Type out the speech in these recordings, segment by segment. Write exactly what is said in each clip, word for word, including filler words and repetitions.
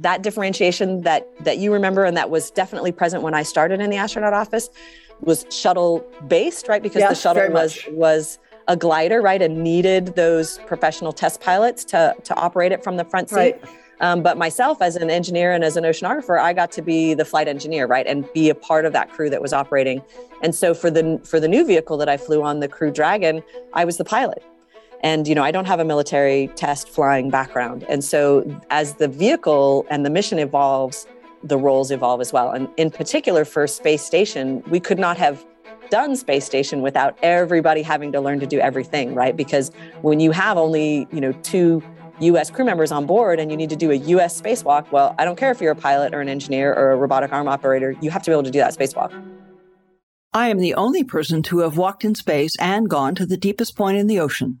that differentiation that that you remember and that was definitely present when I started in the astronaut office was shuttle based, right? Because yes, the shuttle was was a glider, right? And needed those professional test pilots to to operate it from the front seat. Right. Um, but myself as an engineer and as an oceanographer, I got to be the flight engineer, right? And be a part of that crew that was operating. And so for the for the new vehicle that I flew on, the Crew Dragon, I was the pilot. And, you know, I don't have a military test flying background. And so as the vehicle and the mission evolves, the roles evolve as well. And in particular for Space Station, we could not have done Space Station without everybody having to learn to do everything, right? Because when you have only, you know, two U S crew members on board and you need to do a U S spacewalk, well, I don't care if you're a pilot or an engineer or a robotic arm operator, you have to be able to do that spacewalk. I am the only person to have walked in space and gone to the deepest point in the ocean.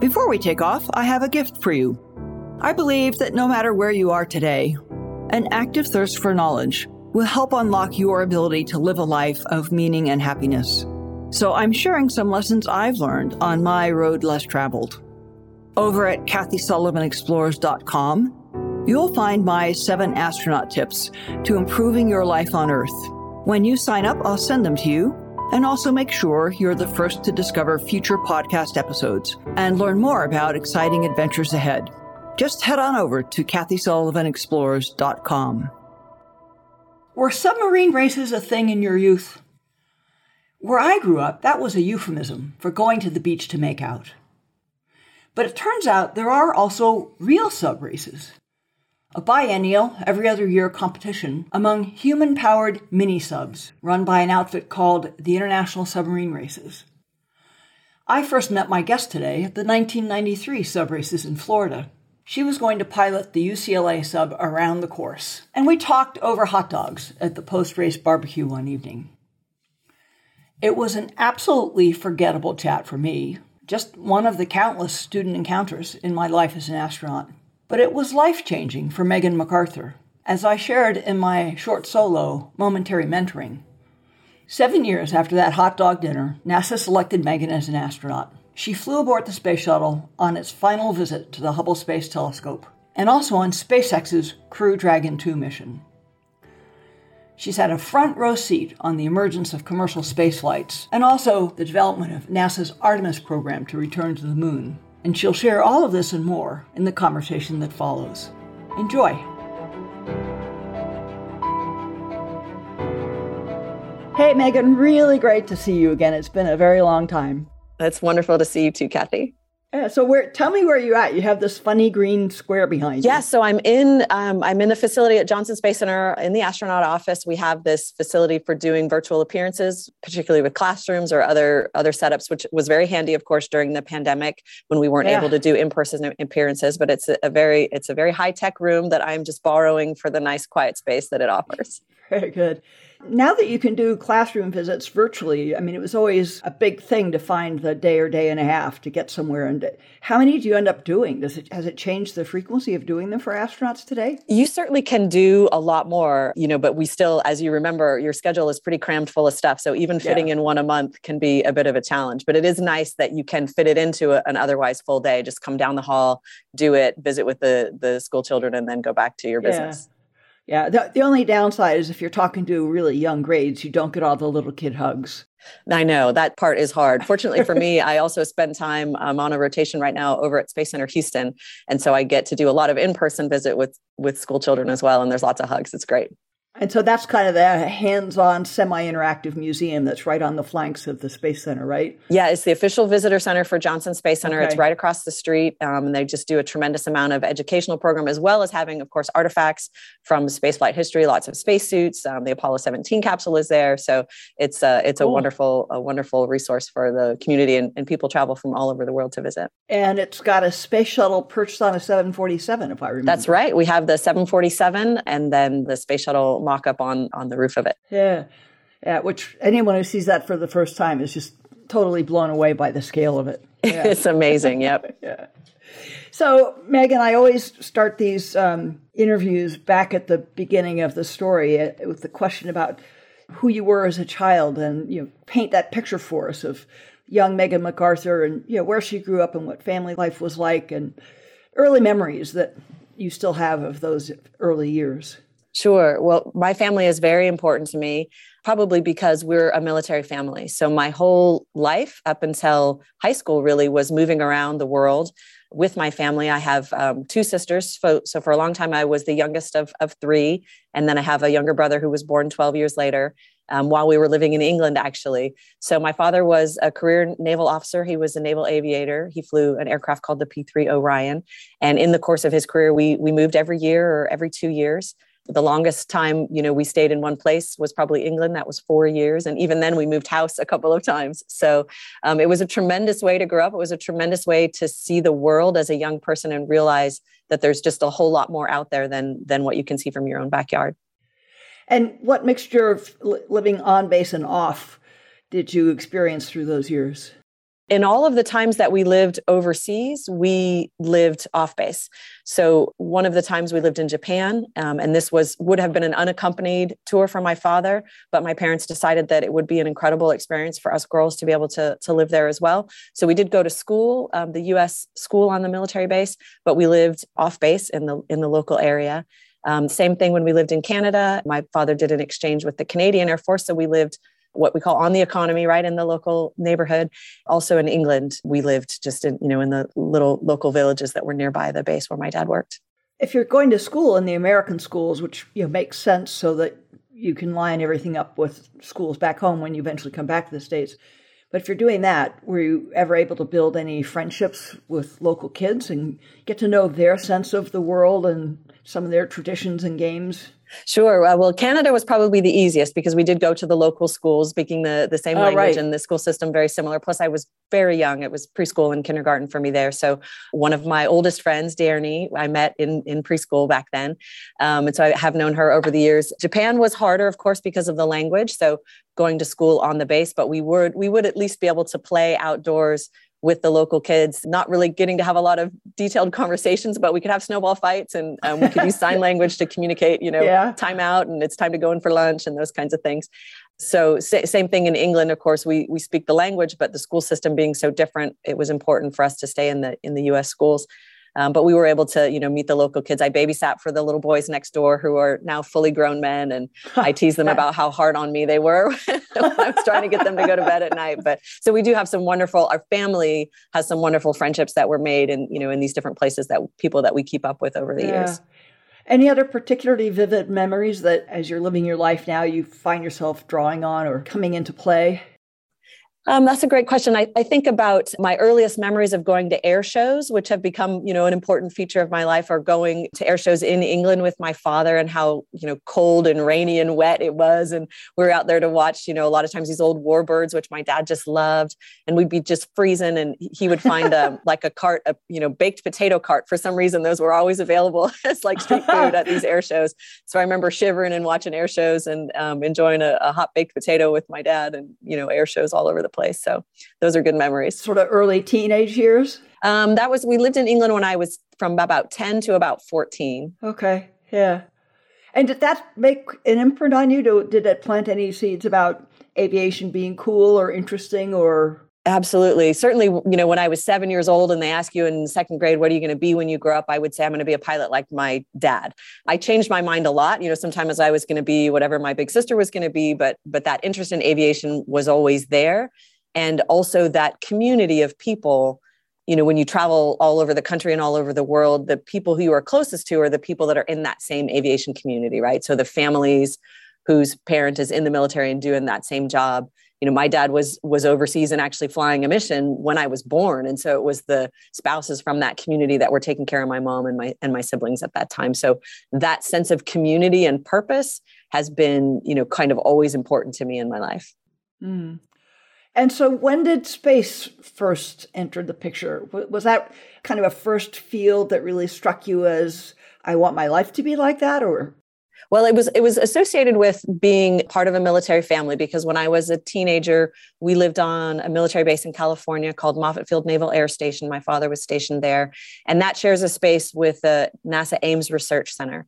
Before we take off, I have a gift for you. I believe that no matter where you are today, an active thirst for knowledge will help unlock your ability to live a life of meaning and happiness. So I'm sharing some lessons I've learned on my road less traveled. Over at Kathy Sullivan Explores dot com, you'll find my seven astronaut tips to improving your life on Earth. When you sign up, I'll send them to you. And also make sure you're the first to discover future podcast episodes and learn more about exciting adventures ahead. Just head on over to Kathy Sullivan Explores dot com. Were submarine races a thing in your youth? Where I grew up, that was a euphemism for going to the beach to make out. But it turns out there are also real sub races. A biennial, every other year competition among human-powered mini-subs run by an outfit called the International Submarine Races. I first met my guest today at the nineteen ninety-three sub races in Florida. She was going to pilot the U C L A sub around the course, and we talked over hot dogs at the post-race barbecue one evening. It was an absolutely forgettable chat for me, just one of the countless student encounters in my life as an astronaut. But it was life-changing for Megan McArthur, as I shared in my short solo, Momentary Mentoring. Seven years after that hot dog dinner, NASA selected Megan as an astronaut. She flew aboard the Space Shuttle on its final visit to the Hubble Space Telescope, and also on SpaceX's Crew Dragon two mission. She's had a front-row seat on the emergence of commercial space flights, and also the development of NASA's Artemis program to return to the moon. And she'll share all of this and more in the conversation that follows. Enjoy. Hey, Megan, really great to see you again. It's been a very long time. That's wonderful to see you too, Kathy. Yeah, so where, tell me where you're at. You have this funny green square behind you. Yeah, so I'm in um, I'm in the facility at Johnson Space Center in the astronaut office. We have this facility for doing virtual appearances, particularly with classrooms or other other setups, which was very handy, of course, during the pandemic when we weren't yeah. able to do in-person appearances. But it's a very it's a very high-tech room that I'm just borrowing for the nice quiet space that it offers. Very good. Now that you can do classroom visits virtually, I mean, it was always a big thing to find the day or day and a half to get somewhere. And how many do you end up doing? Does it, has it changed the frequency of doing them for astronauts today? You certainly can do a lot more, you know, but we still, as you remember, your schedule is pretty crammed full of stuff. So even fitting yeah. in one a month can be a bit of a challenge, but it is nice that you can fit it into a, an otherwise full day. Just come down the hall, do it, visit with the, the school children, and then go back to your business. Yeah. Yeah, the, the only downside is if you're talking to really young grades, you don't get all the little kid hugs. I know that part is hard. Fortunately for me, I also spend time I'm on a rotation right now over at Space Center Houston. And so I get to do a lot of in-person visit with with school children as well. And there's lots of hugs. It's great. And so that's kind of a hands-on, semi-interactive museum that's right on the flanks of the Space Center, right? Yeah, it's the official visitor center for Johnson Space Center. Okay. It's right across the street. Um, and they just do a tremendous amount of educational program, as well as having, of course, artifacts from spaceflight history, lots of spacesuits. Um, the Apollo seventeen capsule is there. So it's, uh, it's cool. a wonderful a wonderful resource for the community, and, and people travel from all over the world to visit. And it's got a space shuttle perched on a seven forty-seven, if I remember. That's right. We have the seven forty-seven and then the space shuttle mock-up on, on the roof of it. Yeah. Yeah. Which anyone who sees that for the first time is just totally blown away by the scale of it. Yeah. It's amazing. Yep. Yeah. So, Megan, I always start these um, interviews back at the beginning of the story uh, with the question about who you were as a child, and, you know, paint that picture for us of young Megan McArthur and, you know, where she grew up and what family life was like and early memories that you still have of those early years. Sure. Well, my family is very important to me, probably because we're a military family. So my whole life up until high school really was moving around the world with my family. I have um, two sisters. So, so for a long time, I was the youngest of, of three. And then I have a younger brother who was born twelve years later. Um, while we were living in England, actually. So my father was a career naval officer. He was a naval aviator. He flew an aircraft called the P three Orion. And in the course of his career, we we moved every year or every two years. The longest time, you know, we stayed in one place was probably England. That was four years. And even then we moved house a couple of times. So um, it was a tremendous way to grow up. It was a tremendous way to see the world as a young person and realize that there's just a whole lot more out there than than what you can see from your own backyard. And what mixture of living on base and off did you experience through those years? In all of the times that we lived overseas, we lived off base. So one of the times we lived in Japan, um, and this was would have been an unaccompanied tour for my father, but my parents decided that it would be an incredible experience for us girls to be able to, to live there as well. So we did go to school, um, the U S school on the military base, but we lived off base in the in the local area. Um, same thing when we lived in Canada. My father did an exchange with the Canadian Air Force, so we lived what we call on the economy, right, in the local neighborhood. Also in England, we lived just in, you know, in the little local villages that were nearby the base where my dad worked. If you're going to school in the American schools, which, you know, makes sense so that you can line everything up with schools back home when you eventually come back to the States. But if you're doing that, were you ever able to build any friendships with local kids and get to know their sense of the world and some of their traditions and games? Sure. Uh, well, Canada was probably the easiest because we did go to the local schools speaking the, the same oh, language right. and the school system very similar. Plus, I was very young. It was preschool and kindergarten for me there. So one of my oldest friends, Darnie, I met in, in preschool back then. Um, and so I have known her over the years. Japan was harder, of course, because of the language. So going to school on the base, but we would we would at least be able to play outdoors with the local kids, not really getting to have a lot of detailed conversations, but we could have snowball fights and um, we could use sign language to communicate, you know, yeah. time out and it's time to go in for lunch and those kinds of things. So sa- same thing in England, of course, we we speak the language, but the school system being so different, it was important for us to stay in the in the U S schools. Um, but we were able to, you know, meet the local kids. I babysat for the little boys next door who are now fully grown men. And I tease them about how hard on me they were when I was trying to get them to go to bed at night. But so we do have some wonderful, our family has some wonderful friendships that were made in, you know, in these different places that people that we keep up with over the yeah. years. Any other particularly vivid memories that as you're living your life now, you find yourself drawing on or coming into play? Um, that's a great question. I, I think about my earliest memories of going to air shows, which have become, you know, an important feature of my life, or going to air shows in England with my father and how, you know, cold and rainy and wet it was. And we were out there to watch, you know, a lot of times these old warbirds, which my dad just loved. And we'd be just freezing and he would find a, like a cart, a, you know, baked potato cart. For some reason, those were always available as like street food at these air shows. So I remember shivering and watching air shows and um, enjoying a, a hot baked potato with my dad and, you know, air shows all over the place. So those are good memories. Sort of early teenage years? Um, that was, we lived in England when I was from about ten to about fourteen. Okay. Yeah. And did that make an imprint on you? To, did it plant any seeds about aviation being cool or interesting or... Absolutely. Certainly, you know, when I was seven years old and they ask you in second grade, what are you going to be when you grow up? I would say I'm going to be a pilot like my dad. I changed my mind a lot. You know, sometimes I was going to be whatever my big sister was going to be, but but that interest in aviation was always there. And also that community of people you know, when you travel all over the country and all over the world, the people who you are closest to are the people that are in that same aviation community, right? So the families whose parent is in the military and doing that same job. You know, my dad was was overseas and actually flying a mission when I was born. And so it was the spouses from that community that were taking care of my mom and my and my siblings at that time. So that sense of community and purpose has been, you know, kind of always important to me in my life. Mm. And so when did space first enter the picture? Was that kind of a first field that really struck you as, I want my life to be like that, or? Well, it was it was associated with being part of a military family, because when I was a teenager, we lived on a military base in California called Moffett Field Naval Air Station. My father was stationed there, and that shares a space with the NASA Ames Research Center.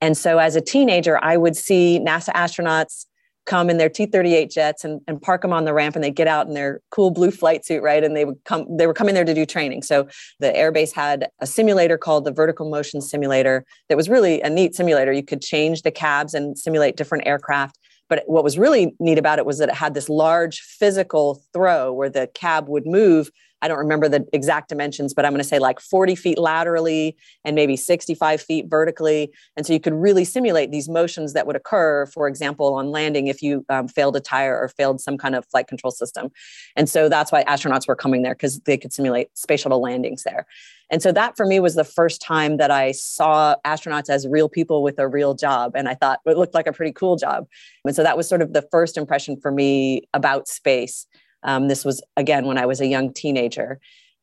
And so as a teenager, I would see NASA astronauts come in their T thirty-eight jets and, and park them on the ramp, and they get out in their cool blue flight suit, right? And they would come, they were coming there to do training. So the airbase had a simulator called the Vertical Motion Simulator that was really a neat simulator. You could change the cabs and simulate different aircraft. But what was really neat about it was that it had this large physical throw where the cab would move. I don't remember the exact dimensions, but I'm going to say like forty feet laterally and maybe sixty-five feet vertically. And so you could really simulate these motions that would occur, for example, on landing if you um, failed a tire or failed some kind of flight control system. And so that's why astronauts were coming there, because they could simulate space shuttle landings there. And so that for me was the first time that I saw astronauts as real people with a real job. And I thought it looked like a pretty cool job. And so that was sort of the first impression for me about space. Um, this was, again, when I was a young teenager.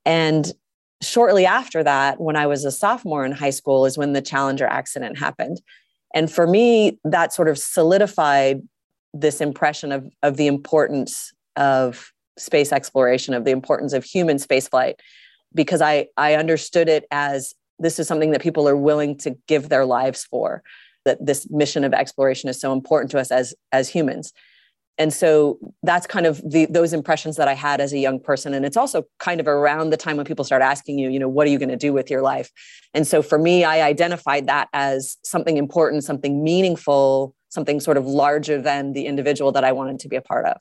And shortly after that, when I was a sophomore in high school, is when the Challenger accident happened. And for me, that sort of solidified this impression of, of the importance of space exploration, of the importance of human spaceflight, because I, I understood it as this is something that people are willing to give their lives for, that this mission of exploration is so important to us as, as humans. And so that's kind of the, those impressions that I had as a young person. And it's also kind of around the time when people start asking you, you know, what are you going to do with your life? And so for me, I identified that as something important, something meaningful, something sort of larger than the individual that I wanted to be a part of.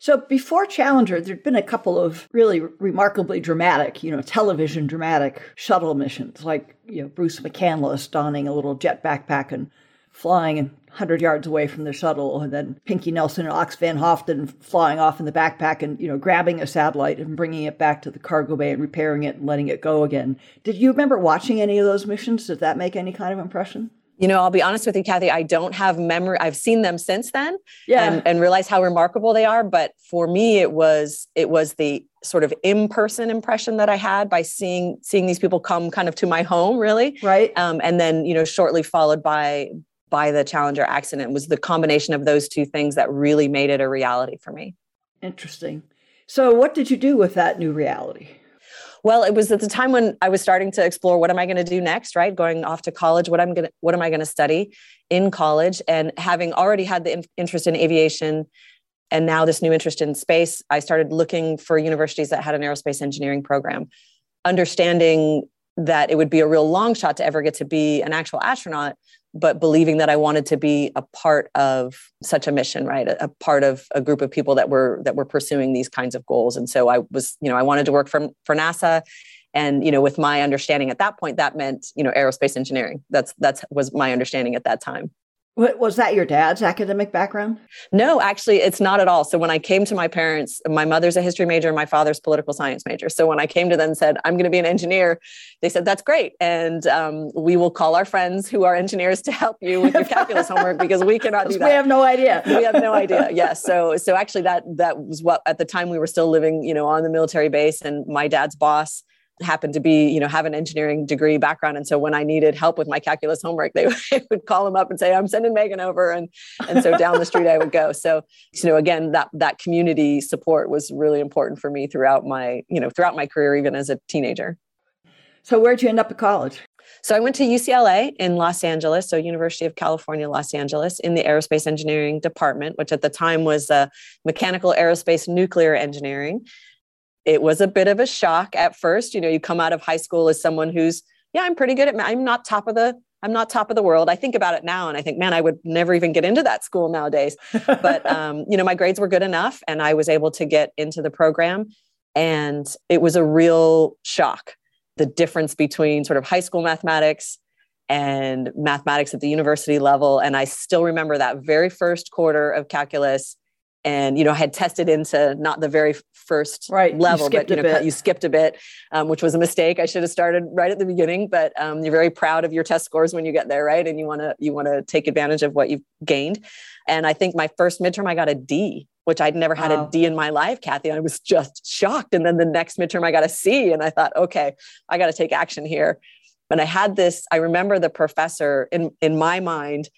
So before Challenger, there'd been a couple of really remarkably dramatic, you know, television dramatic shuttle missions, like, you know, Bruce McCandless donning a little jet backpack and flying one hundred yards away from the shuttle, and then Pinky Nelson and Ox Van Hoften flying off in the backpack and, you know, grabbing a satellite and bringing it back to the cargo bay and repairing it and letting it go again. Did you remember watching any of those missions? Did that make any kind of impression? You know, I'll be honest with you, Kathy, I don't have memory. I've seen them since then, yeah. and, and realize how remarkable they are. But for me, it was it was the sort of in-person impression that I had by seeing seeing these people come kind of to my home, really. Right. Um, and then, you know, shortly followed by by the Challenger accident, was the combination of those two things that really made it a reality for me. Interesting. So what did you do with that new reality? Well, it was at the time when I was starting to explore, what am I going to do next, right? Going off to college, what I'm going to, what am I going to study in college? And having already had the in- interest in aviation and now this new interest in space, I started looking for universities that had an aerospace engineering program, understanding that it would be a real long shot to ever get to be an actual astronaut, but believing that I wanted to be a part of such a mission, right? A, a part of a group of people that were that were pursuing these kinds of goals. And so I was, you know, I wanted to work for, for NASA. And, you know, with my understanding at that point, that meant, you know, aerospace engineering. That's, that's was my understanding at that time. Was that your dad's academic background? No, actually, it's not at all. So when I came to my parents, my mother's a history major and my father's political science major. So when I came to them and said, I'm going to be an engineer, they said, that's great. And um, we will call our friends who are engineers to help you with your calculus homework, because we cannot do that. We have no idea. We have no idea. Yes. Yeah, so so actually, that that was what, at the time we were still living, you know, on the military base, and my dad's boss happened to be, you know, have an engineering degree background. And so when I needed help with my calculus homework, they would call him up and say, I'm sending Megan over. And, and so down the street I would go. So, you know, again, that, that community support was really important for me throughout my, you know, throughout my career, even as a teenager. So where'd you end up at college? So I went to U C L A in Los Angeles. So University of California, Los Angeles, in the aerospace engineering department, which at the time was uh, mechanical aerospace nuclear engineering. It was a bit of a shock at first. You know, you come out of high school as someone who's, yeah, I'm pretty good at math. I'm not top of the, I'm not top of the world. I think about it now and I think, man, I would never even get into that school nowadays. But, um, you know, my grades were good enough and I was able to get into the program. And it was a real shock, the difference between sort of high school mathematics and mathematics at the university level. And I still remember that very first quarter of calculus. And, you know, I had tested into not the very first right. level, you but you, know, you skipped a bit, um, which was a mistake. I should have started right at the beginning, but um, you're very proud of your test scores when you get there, right? And you want to you want to take advantage of what you've gained. And I think my first midterm, I got a D, which I'd never had wow. a D in my life, Kathy. I was just shocked. And then the next midterm, I got a C. And I thought, okay, I got to take action here. And I had this, I remember the professor in, in my mind,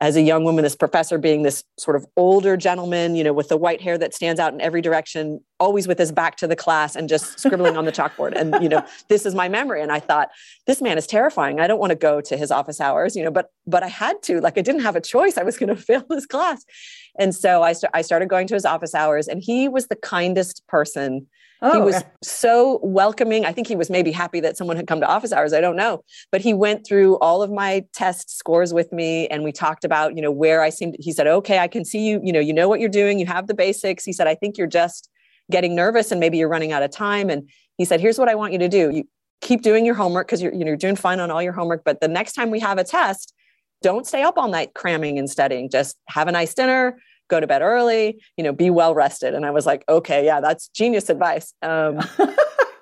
as a young woman, this professor being this sort of older gentleman, you know, with the white hair that stands out in every direction, always with his back to the class and just scribbling on the chalkboard. And, you know, this is my memory. And I thought, this man is terrifying. I don't want to go to his office hours, you know, but, but I had to, like, I didn't have a choice. I was going to fail this class. And so I, st- I started going to his office hours, and he was the kindest person. Oh, he was so welcoming. I think he was maybe happy that someone had come to office hours. I don't know. But he went through all of my test scores with me, and we talked about, you know, where I seemed. He said, okay, I can see you, you know, you know what you're doing. You have the basics. He said, I think you're just getting nervous and maybe you're running out of time. And he said, here's what I want you to do. You keep doing your homework, because you're, you know, you're doing fine on all your homework. But the next time we have a test, don't stay up all night cramming and studying. Just have a nice dinner, go to bed early, you know, be well rested. And I was like, okay, yeah, that's genius advice. Um,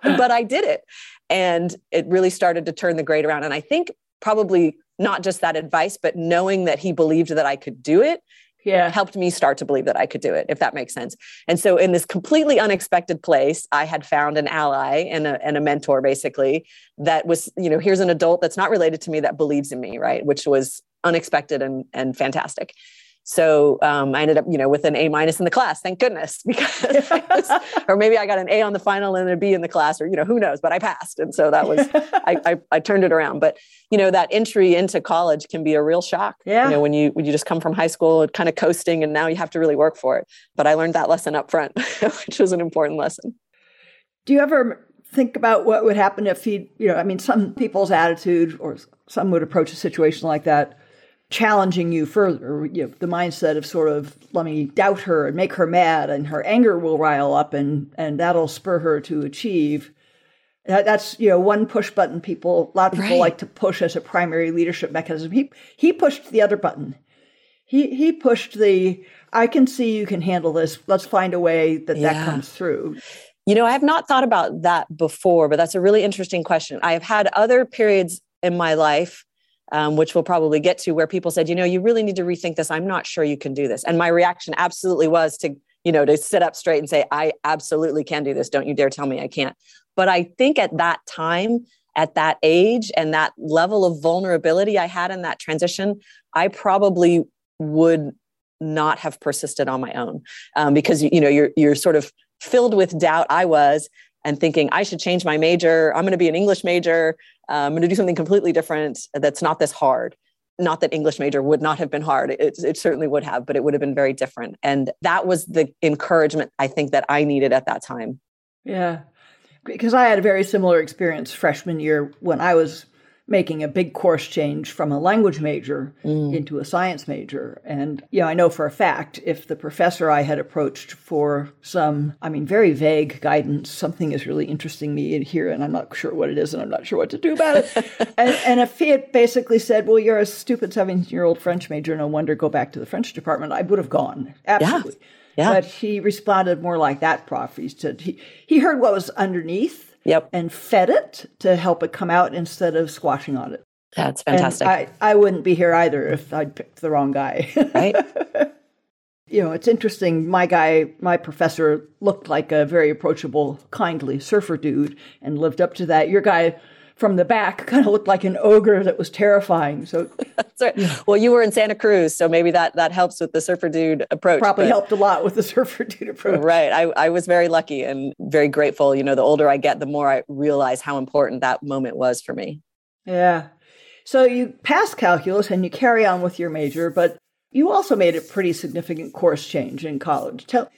but I did it. And it really started to turn the grade around. And I think probably not just that advice, but knowing that he believed that I could do it yeah. helped me start to believe that I could do it, if that makes sense. And so in this completely unexpected place, I had found an ally and a, and a mentor, basically, that was, you know, here's an adult that's not related to me that believes in me, right? Which was unexpected and, and fantastic. So um, I ended up, you know, with an A minus in the class, thank goodness, because, was, or maybe I got an A on the final and a B in the class, or, you know, who knows, but I passed. And so that was, I, I, I turned it around. But, you know, that entry into college can be a real shock. Yeah. You know, when you, when you just come from high school kind of coasting, and now you have to really work for it. But I learned that lesson up front, which was an important lesson. Do you ever think about what would happen if he, you know, I mean, some people's attitude, or some would approach a situation like that, challenging you further, you know, the mindset of sort of, let me doubt her and make her mad, and her anger will rile up, and, and that'll spur her to achieve. That, that's, you know, one push button people, a lot of people right. like to push as a primary leadership mechanism. He, he pushed the other button. He, he pushed the, I can see you can handle this. Let's find a way that yeah. that comes through. You know, I have not thought about that before, but that's a really interesting question. I have had other periods in my life Um, which we'll probably get to, where people said, you know, you really need to rethink this. I'm not sure you can do this. And my reaction absolutely was to, you know, to sit up straight and say, I absolutely can do this. Don't you dare tell me I can't. But I think at that time, at that age, and that level of vulnerability I had in that transition, I probably would not have persisted on my own um, because, you know, you're you're sort of filled with doubt. I was. And thinking, I should change my major. I'm going to be an English major. Uh, I'm going to do something completely different that's not this hard. Not that English major would not have been hard. It, it certainly would have, but it would have been very different. And that was the encouragement, I think, that I needed at that time. Yeah, because I had a very similar experience freshman year when I was making a big course change from a language major mm. into a science major. And, you know, I know for a fact, if the professor I had approached for some, I mean, very vague guidance, something is really interesting me in here, and I'm not sure what it is, and I'm not sure what to do about it. and, and if he had basically said, well, you're a stupid seventeen-year-old French major, no wonder, go back to the French department, I would have gone. Absolutely. Yeah. Yeah. But he responded more like that, Prof. He said he, he heard what was underneath. Yep. And fed it to help it come out instead of squashing on it. That's fantastic. And I, I wouldn't be here either if I'd picked the wrong guy. Right. You know, it's interesting. My guy, my professor, looked like a very approachable, kindly surfer dude and lived up to that. Your guy from the back kind of looked like an ogre that was terrifying. So that's right. Yeah. Well, you were in Santa Cruz, so maybe that that helps with the surfer dude approach. Probably but, helped a lot with the surfer dude approach. Right. I, I was very lucky and very grateful. You know, the older I get, the more I realize how important that moment was for me. Yeah. So you pass calculus and you carry on with your major, but you also made a pretty significant course change in college. Tell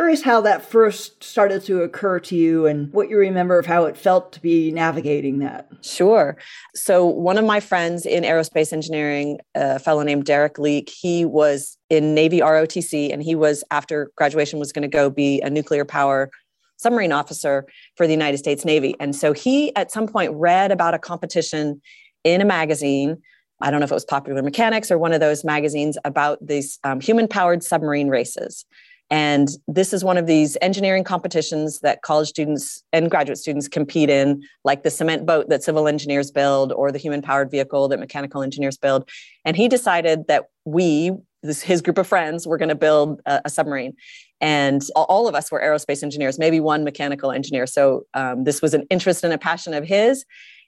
Curious how that first started to occur to you and what you remember of how it felt to be navigating that. Sure. So one of my friends in aerospace engineering, a fellow named Derek Leak, he was in Navy R O T C, and he was, after graduation, was going to go be a nuclear power submarine officer for the United States Navy. And so he, at some point, read about a competition in a magazine. I don't know if it was Popular Mechanics or one of those magazines about these um, human-powered submarine races. And this is one of these engineering competitions that college students and graduate students compete in, like the cement boat that civil engineers build or the human-powered vehicle that mechanical engineers build. And he decided that we, this, his group of friends, were going to build a, a submarine. And all of us were aerospace engineers, maybe one mechanical engineer. So um, this was an interest and a passion of his.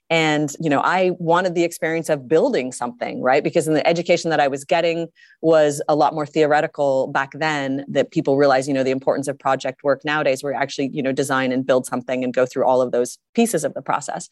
And, you know, I wanted the experience of building something, right? Because in the education that I was getting was a lot more theoretical back then, that people realize, you know, the importance of project work nowadays, where you actually, you know, design and build something and go through all of those pieces of the process.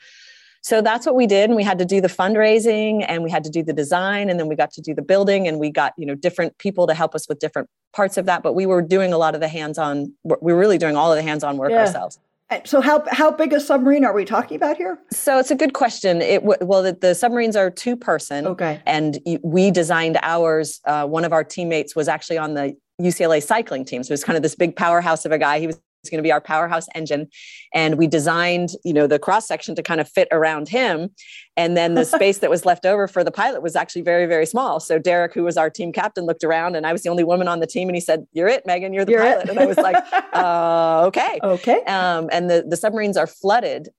So that's what we did. And we had to do the fundraising and we had to do the design, and then we got to do the building, and we got, you know, different people to help us with different parts of that. But we were doing a lot of the hands-on, we were really doing all of the hands-on work yeah. ourselves. So how how big a submarine are we talking about here? So it's a good question. It well, the, the submarines are two person. Okay. And we designed ours. Uh, one of our teammates was actually on the U C L A cycling team. So it was kind of this big powerhouse of a guy. He was going to be our powerhouse engine. And we designed, you know, the cross section to kind of fit around him. And then the space that was left over for the pilot was actually very, very small. So Derek, who was our team captain, looked around, and I was the only woman on the team. And he said, "You're it, Megan, you're the you're pilot. And I was like, uh, okay. Okay. Um, and the, the submarines are flooded.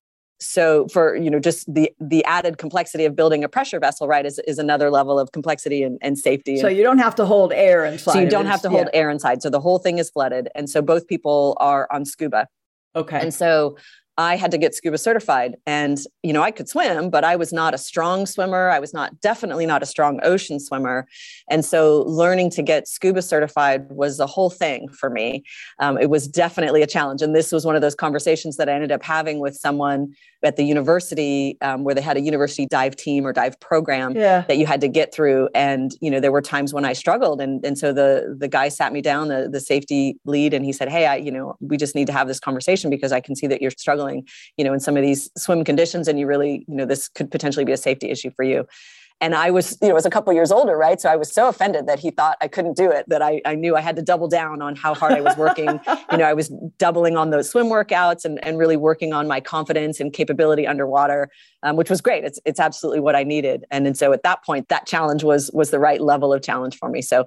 So for, you know, just the, the added complexity of building a pressure vessel, right, is, is another level of complexity and, and safety. So and, you don't have to hold air inside. So you don't have to hold yeah. air inside. So the whole thing is flooded. And so both people are on scuba. Okay. And so I had to get scuba certified, and, you know, I could swim, but I was not a strong swimmer. I was not, definitely not a strong ocean swimmer. And so learning to get scuba certified was the whole thing for me. Um, it was definitely a challenge. And this was one of those conversations that I ended up having with someone at the university, um, where they had a university dive team or dive program yeah. that you had to get through. And, you know, there were times when I struggled. And, and so the, the guy sat me down, the, the safety lead, and he said, "Hey, I, you know, we just need to have this conversation, because I can see that you're struggling, you know, in some of these swim conditions, and you really, you know, this could potentially be a safety issue for you." And I was, you know, I was a couple of years older, right? So I was so offended that he thought I couldn't do it, that I, I knew I had to double down on how hard I was working. You know, I was doubling on those swim workouts and, and really working on my confidence and capability underwater, um, which was great. It's, it's absolutely what I needed. And, and so at that point, that challenge was, was the right level of challenge for me. So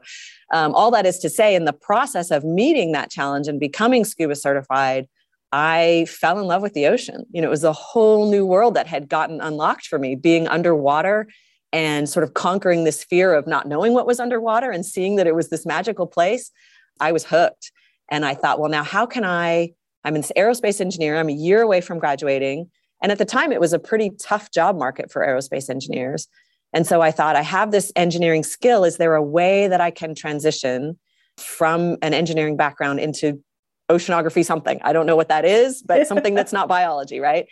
um, all that is to say, in the process of meeting that challenge and becoming scuba certified, I fell in love with the ocean. You know, it was a whole new world that had gotten unlocked for me, being underwater and sort of conquering this fear of not knowing what was underwater and seeing that it was this magical place. I was hooked. And I thought, well, now how can I, I'm an aerospace engineer, I'm a year away from graduating. And at the time, it was a pretty tough job market for aerospace engineers. And so I thought, I have this engineering skill. Is there a way that I can transition from an engineering background into oceanography, something? I don't know what that is, but something that's not biology, right?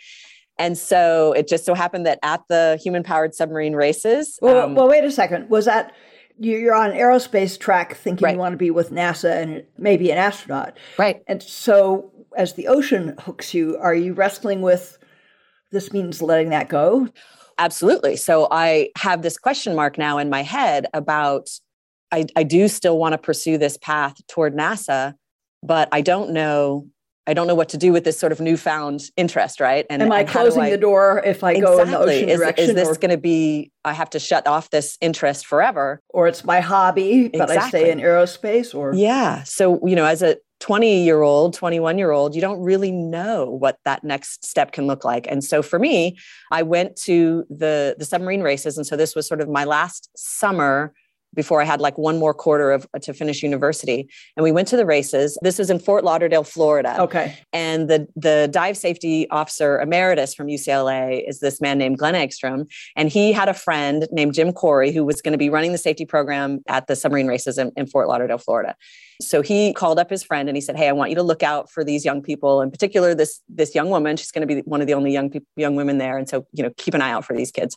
And so it just so happened that at the human-powered submarine races... Well, um, well wait a second. Was that, you're on an aerospace track thinking right. you want to be with NASA and maybe an astronaut. Right. And so as the ocean hooks you, are you wrestling with, this means letting that go? Absolutely. So I have this question mark now in my head about, I, I do still want to pursue this path toward NASA, but I don't know, I don't know what to do with this sort of newfound interest, right? And am I and closing I, the door if I exactly, go in the ocean is, direction? Is this going to be, I have to shut off this interest forever? Or it's my hobby, but exactly. I stay in aerospace? Or yeah. So, you know, as a twenty-year-old, twenty-one-year-old, you don't really know what that next step can look like. And so for me, I went to the the submarine races. And so this was sort of my last summer before I had like one more quarter of to finish university. And we went to the races. This was in Fort Lauderdale, Florida. Okay. And the the dive safety officer emeritus from U C L A is this man named Glenn Eggstrom. And he had a friend named Jim Corey, who was going to be running the safety program at the submarine races in, in Fort Lauderdale, Florida. So he called up his friend and he said, "Hey, I want you to look out for these young people, in particular, this, this young woman. She's going to be one of the only young people, young women there. And so, you know, keep an eye out for these kids."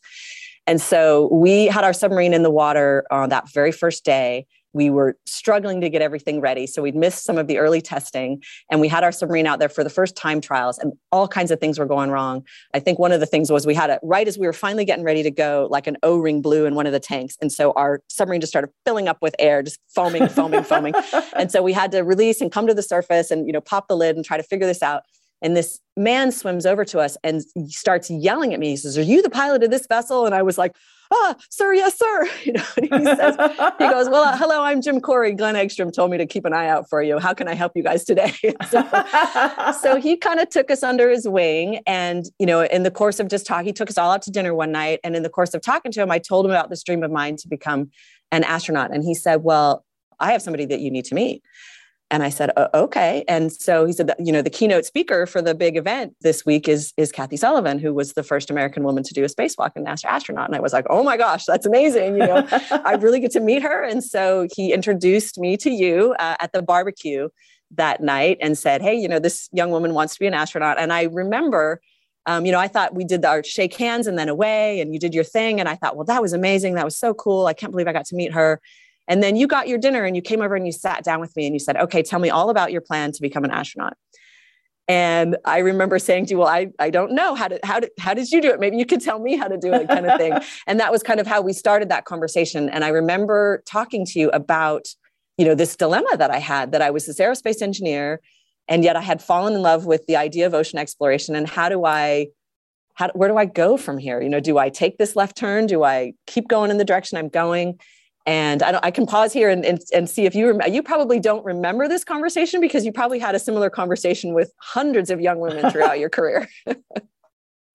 And so we had our submarine in the water on that very first day. We were struggling to get everything ready. So we'd missed some of the early testing, and we had our submarine out there for the first time trials, and all kinds of things were going wrong. I think one of the things was we had it right as we were finally getting ready to go, like an O-ring blew in one of the tanks. And so our submarine just started filling up with air, just foaming, foaming, foaming. And so we had to release and come to the surface and, you know, pop the lid and try to figure this out. And this man swims over to us and starts yelling at me. He says, "Are you the pilot of this vessel?" And I was like, "Ah, sir, yes, sir." You know, and he says, he goes, "Well, uh, hello, I'm Jim Corey. Glenn Eggstrom told me to keep an eye out for you. How can I help you guys today?" so, so he kind of took us under his wing. And, you know, in the course of just talking, he took us all out to dinner one night. And in the course of talking to him, I told him about this dream of mine to become an astronaut. And he said, "Well, I have somebody that you need to meet." And I said, oh, okay. And so he said, that, you know, the keynote speaker for the big event this week is, is Kathy Sullivan, who was the first American woman to do a spacewalk and NASA astronaut. And I was like, oh my gosh, that's amazing. You know, I really get to meet her. And so he introduced me to you uh, at the barbecue that night and said, hey, you know, this young woman wants to be an astronaut. And I remember, um, you know, I thought we did our shake hands and then away, and you did your thing. And I thought, well, that was amazing. That was so cool. I can't believe I got to meet her. And then you got your dinner and you came over and you sat down with me and you said, okay, tell me all about your plan to become an astronaut. And I remember saying to you, well, I, I don't know how to, how, to, how did you do it? Maybe you could tell me how to do it, kind of thing. And that was kind of how we started that conversation. And I remember talking to you about, you know, this dilemma that I had, that I was this aerospace engineer, and yet I had fallen in love with the idea of ocean exploration. And how do I, how, where do I go from here? You know, do I take this left turn? Do I keep going in the direction I'm going? And I, don't, I can pause here and, and, and see if you remember. You probably don't remember this conversation because you probably had a similar conversation with hundreds of young women throughout your career.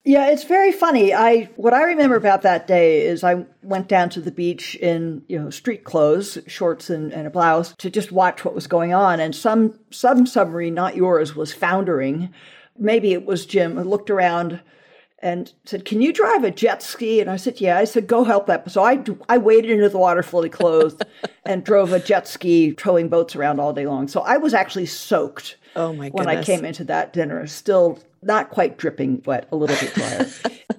Yeah, it's very funny. I what I remember about that day is I went down to the beach in, you know, street clothes, shorts and, and a blouse, to just watch what was going on. And some some submarine, not yours, was foundering. Maybe it was Jim. I looked around and said, "Can you drive a jet ski?" And I said, "Yeah." I said, "Go help that." So I, do, I waded into the water fully clothed and drove a jet ski, towing boats around all day long. So I was actually soaked oh my when I came into that dinner, still not quite dripping wet, a little bit drier.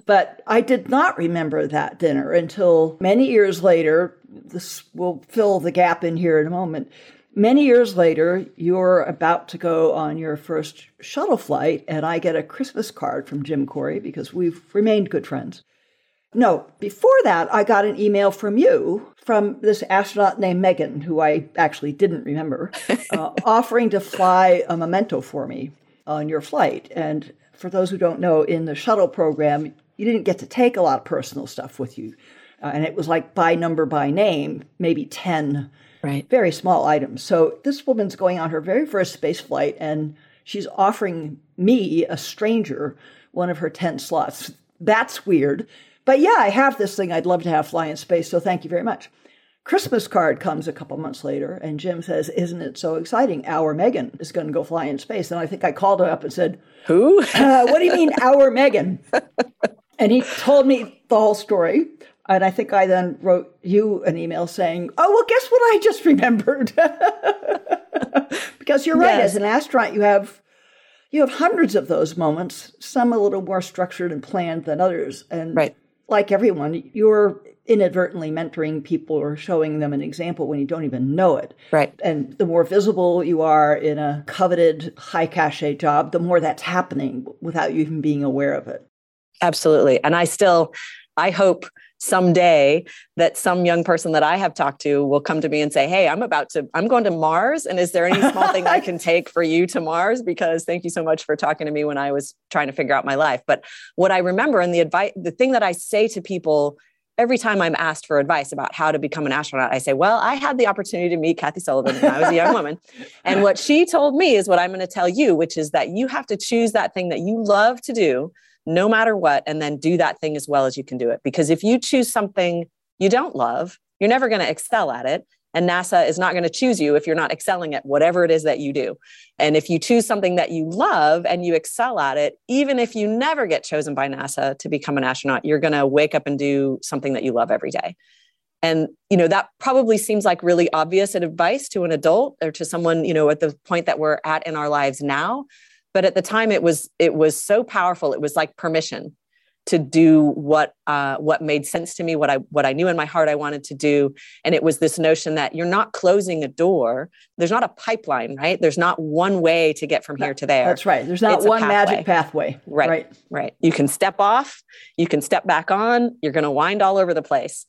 But I did not remember that dinner until many years later. This will fill the gap in here in a moment. Many years later, you're about to go on your first shuttle flight, and I get a Christmas card from Jim Corey because we've remained good friends. No, before that, I got an email from you, from this astronaut named Megan, who I actually didn't remember, uh, offering to fly a memento for me on your flight. And for those who don't know, in the shuttle program, you didn't get to take a lot of personal stuff with you. Uh, and it was like by number, by name, maybe ten. Right. Very small items. So this woman's going on her very first space flight, and she's offering me, a stranger, one of her ten slots. That's weird. But yeah, I have this thing I'd love to have fly in space, so thank you very much. Christmas card comes a couple months later, and Jim says, "Isn't it so exciting? Our Megan is going to go fly in space." And I think I called her up and said, "Who? uh, what do you mean, our Megan?" And he told me the whole story. And I think I then wrote you an email saying, "Oh, well, guess what I just remembered?" Because you're right. Yes. As an astronaut, you have you have hundreds of those moments, some a little more structured and planned than others. And right. Like everyone, you're inadvertently mentoring people or showing them an example when you don't even know it. Right. And the more visible you are in a coveted, high-cachet job, the more that's happening without you even being aware of it. Absolutely. And I still, I hope someday that some young person that I have talked to will come to me and say, "Hey, I'm about to, I'm going to Mars. And is there any small thing I can take for you to Mars? Because thank you so much for talking to me when I was trying to figure out my life." But what I remember, and the advice, the thing that I say to people every time I'm asked for advice about how to become an astronaut, I say, "Well, I had the opportunity to meet Kathy Sullivan when I was a young woman. And what she told me is what I'm going to tell you, which is that you have to choose that thing that you love to do, no matter what, and then do that thing as well as you can do it. Because if you choose something you don't love, you're never going to excel at it. And NASA is not going to choose you if you're not excelling at whatever it is that you do. And if you choose something that you love and you excel at it, even if you never get chosen by NASA to become an astronaut, you're going to wake up and do something that you love every day." And, you know, that probably seems like really obvious advice to an adult or to someone, you know, at the point that we're at in our lives now. But at the time, it was it was so powerful. It was like permission. to do what uh, what made sense to me, what I what I knew in my heart I wanted to do. And it was this notion that you're not closing a door. There's not a pipeline, right? There's not one way to get from here to there. That's right. There's not it's one pathway. magic pathway. Right, right, right. You can step off. You can step back on. You're going to wind all over the place.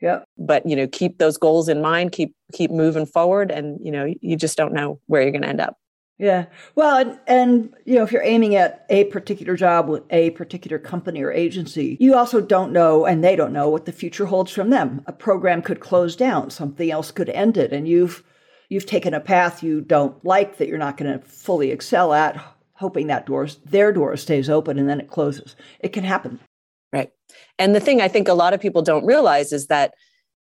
Yeah. But, you know, keep those goals in mind. Keep keep moving forward. And, you know, you just don't know where you're going to end up. Yeah. Well, and, and, you know, if you're aiming at a particular job with a particular company or agency, you also don't know, and they don't know, what the future holds from them. A program could close down, something else could end it. And you've, you've taken a path you don't like that you're not going to fully excel at, hoping that doors, their door stays open and then it closes. It can happen. Right. And the thing I think a lot of people don't realize is that,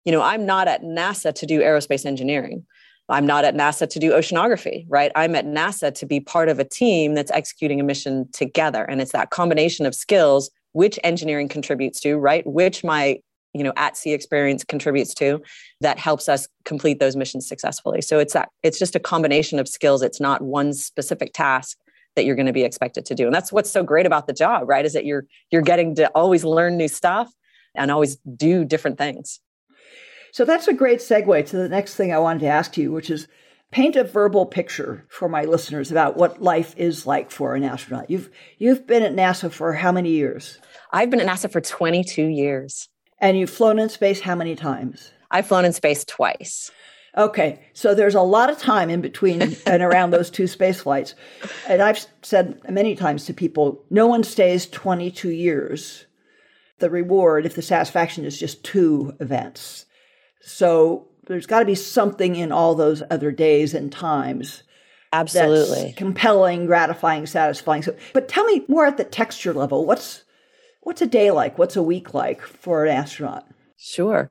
you know, I'm not at NASA to do aerospace engineering. I'm not at NASA to do oceanography, right? I'm at NASA to be part of a team that's executing a mission together. And it's that combination of skills, which engineering contributes to, right? Which my, you know, at sea experience contributes to, that helps us complete those missions successfully. So it's that, it's just a combination of skills. It's not one specific task that you're going to be expected to do. And that's what's so great about the job, right? Is that you're, you're getting to always learn new stuff and always do different things. So that's a great segue to the next thing I wanted to ask you, which is paint a verbal picture for my listeners about what life is like for an astronaut. You've you've been at NASA for how many years? I've been at NASA for twenty-two years. And you've flown in space how many times? I've flown in space twice. Okay. So there's a lot of time in between and around those two space flights. And I've said many times to people, no one stays twenty-two years. The reward, if the satisfaction, is just two events. So there's got to be something in all those other days and times. Absolutely. That's compelling, gratifying, satisfying. So, but tell me more at the texture level. What's what's a day like? What's a week like for an astronaut? Sure.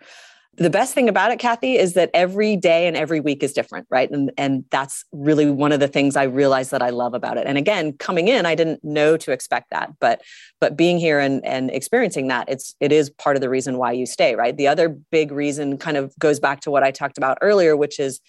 The best thing about it, Kathy, is that every day and every week is different, right? And and that's really one of the things I realized that I love about it. And again, coming in, I didn't know to expect that, but but being here and and experiencing that, it's it is part of the reason why you stay, right? The other big reason kind of goes back to what I talked about earlier, which is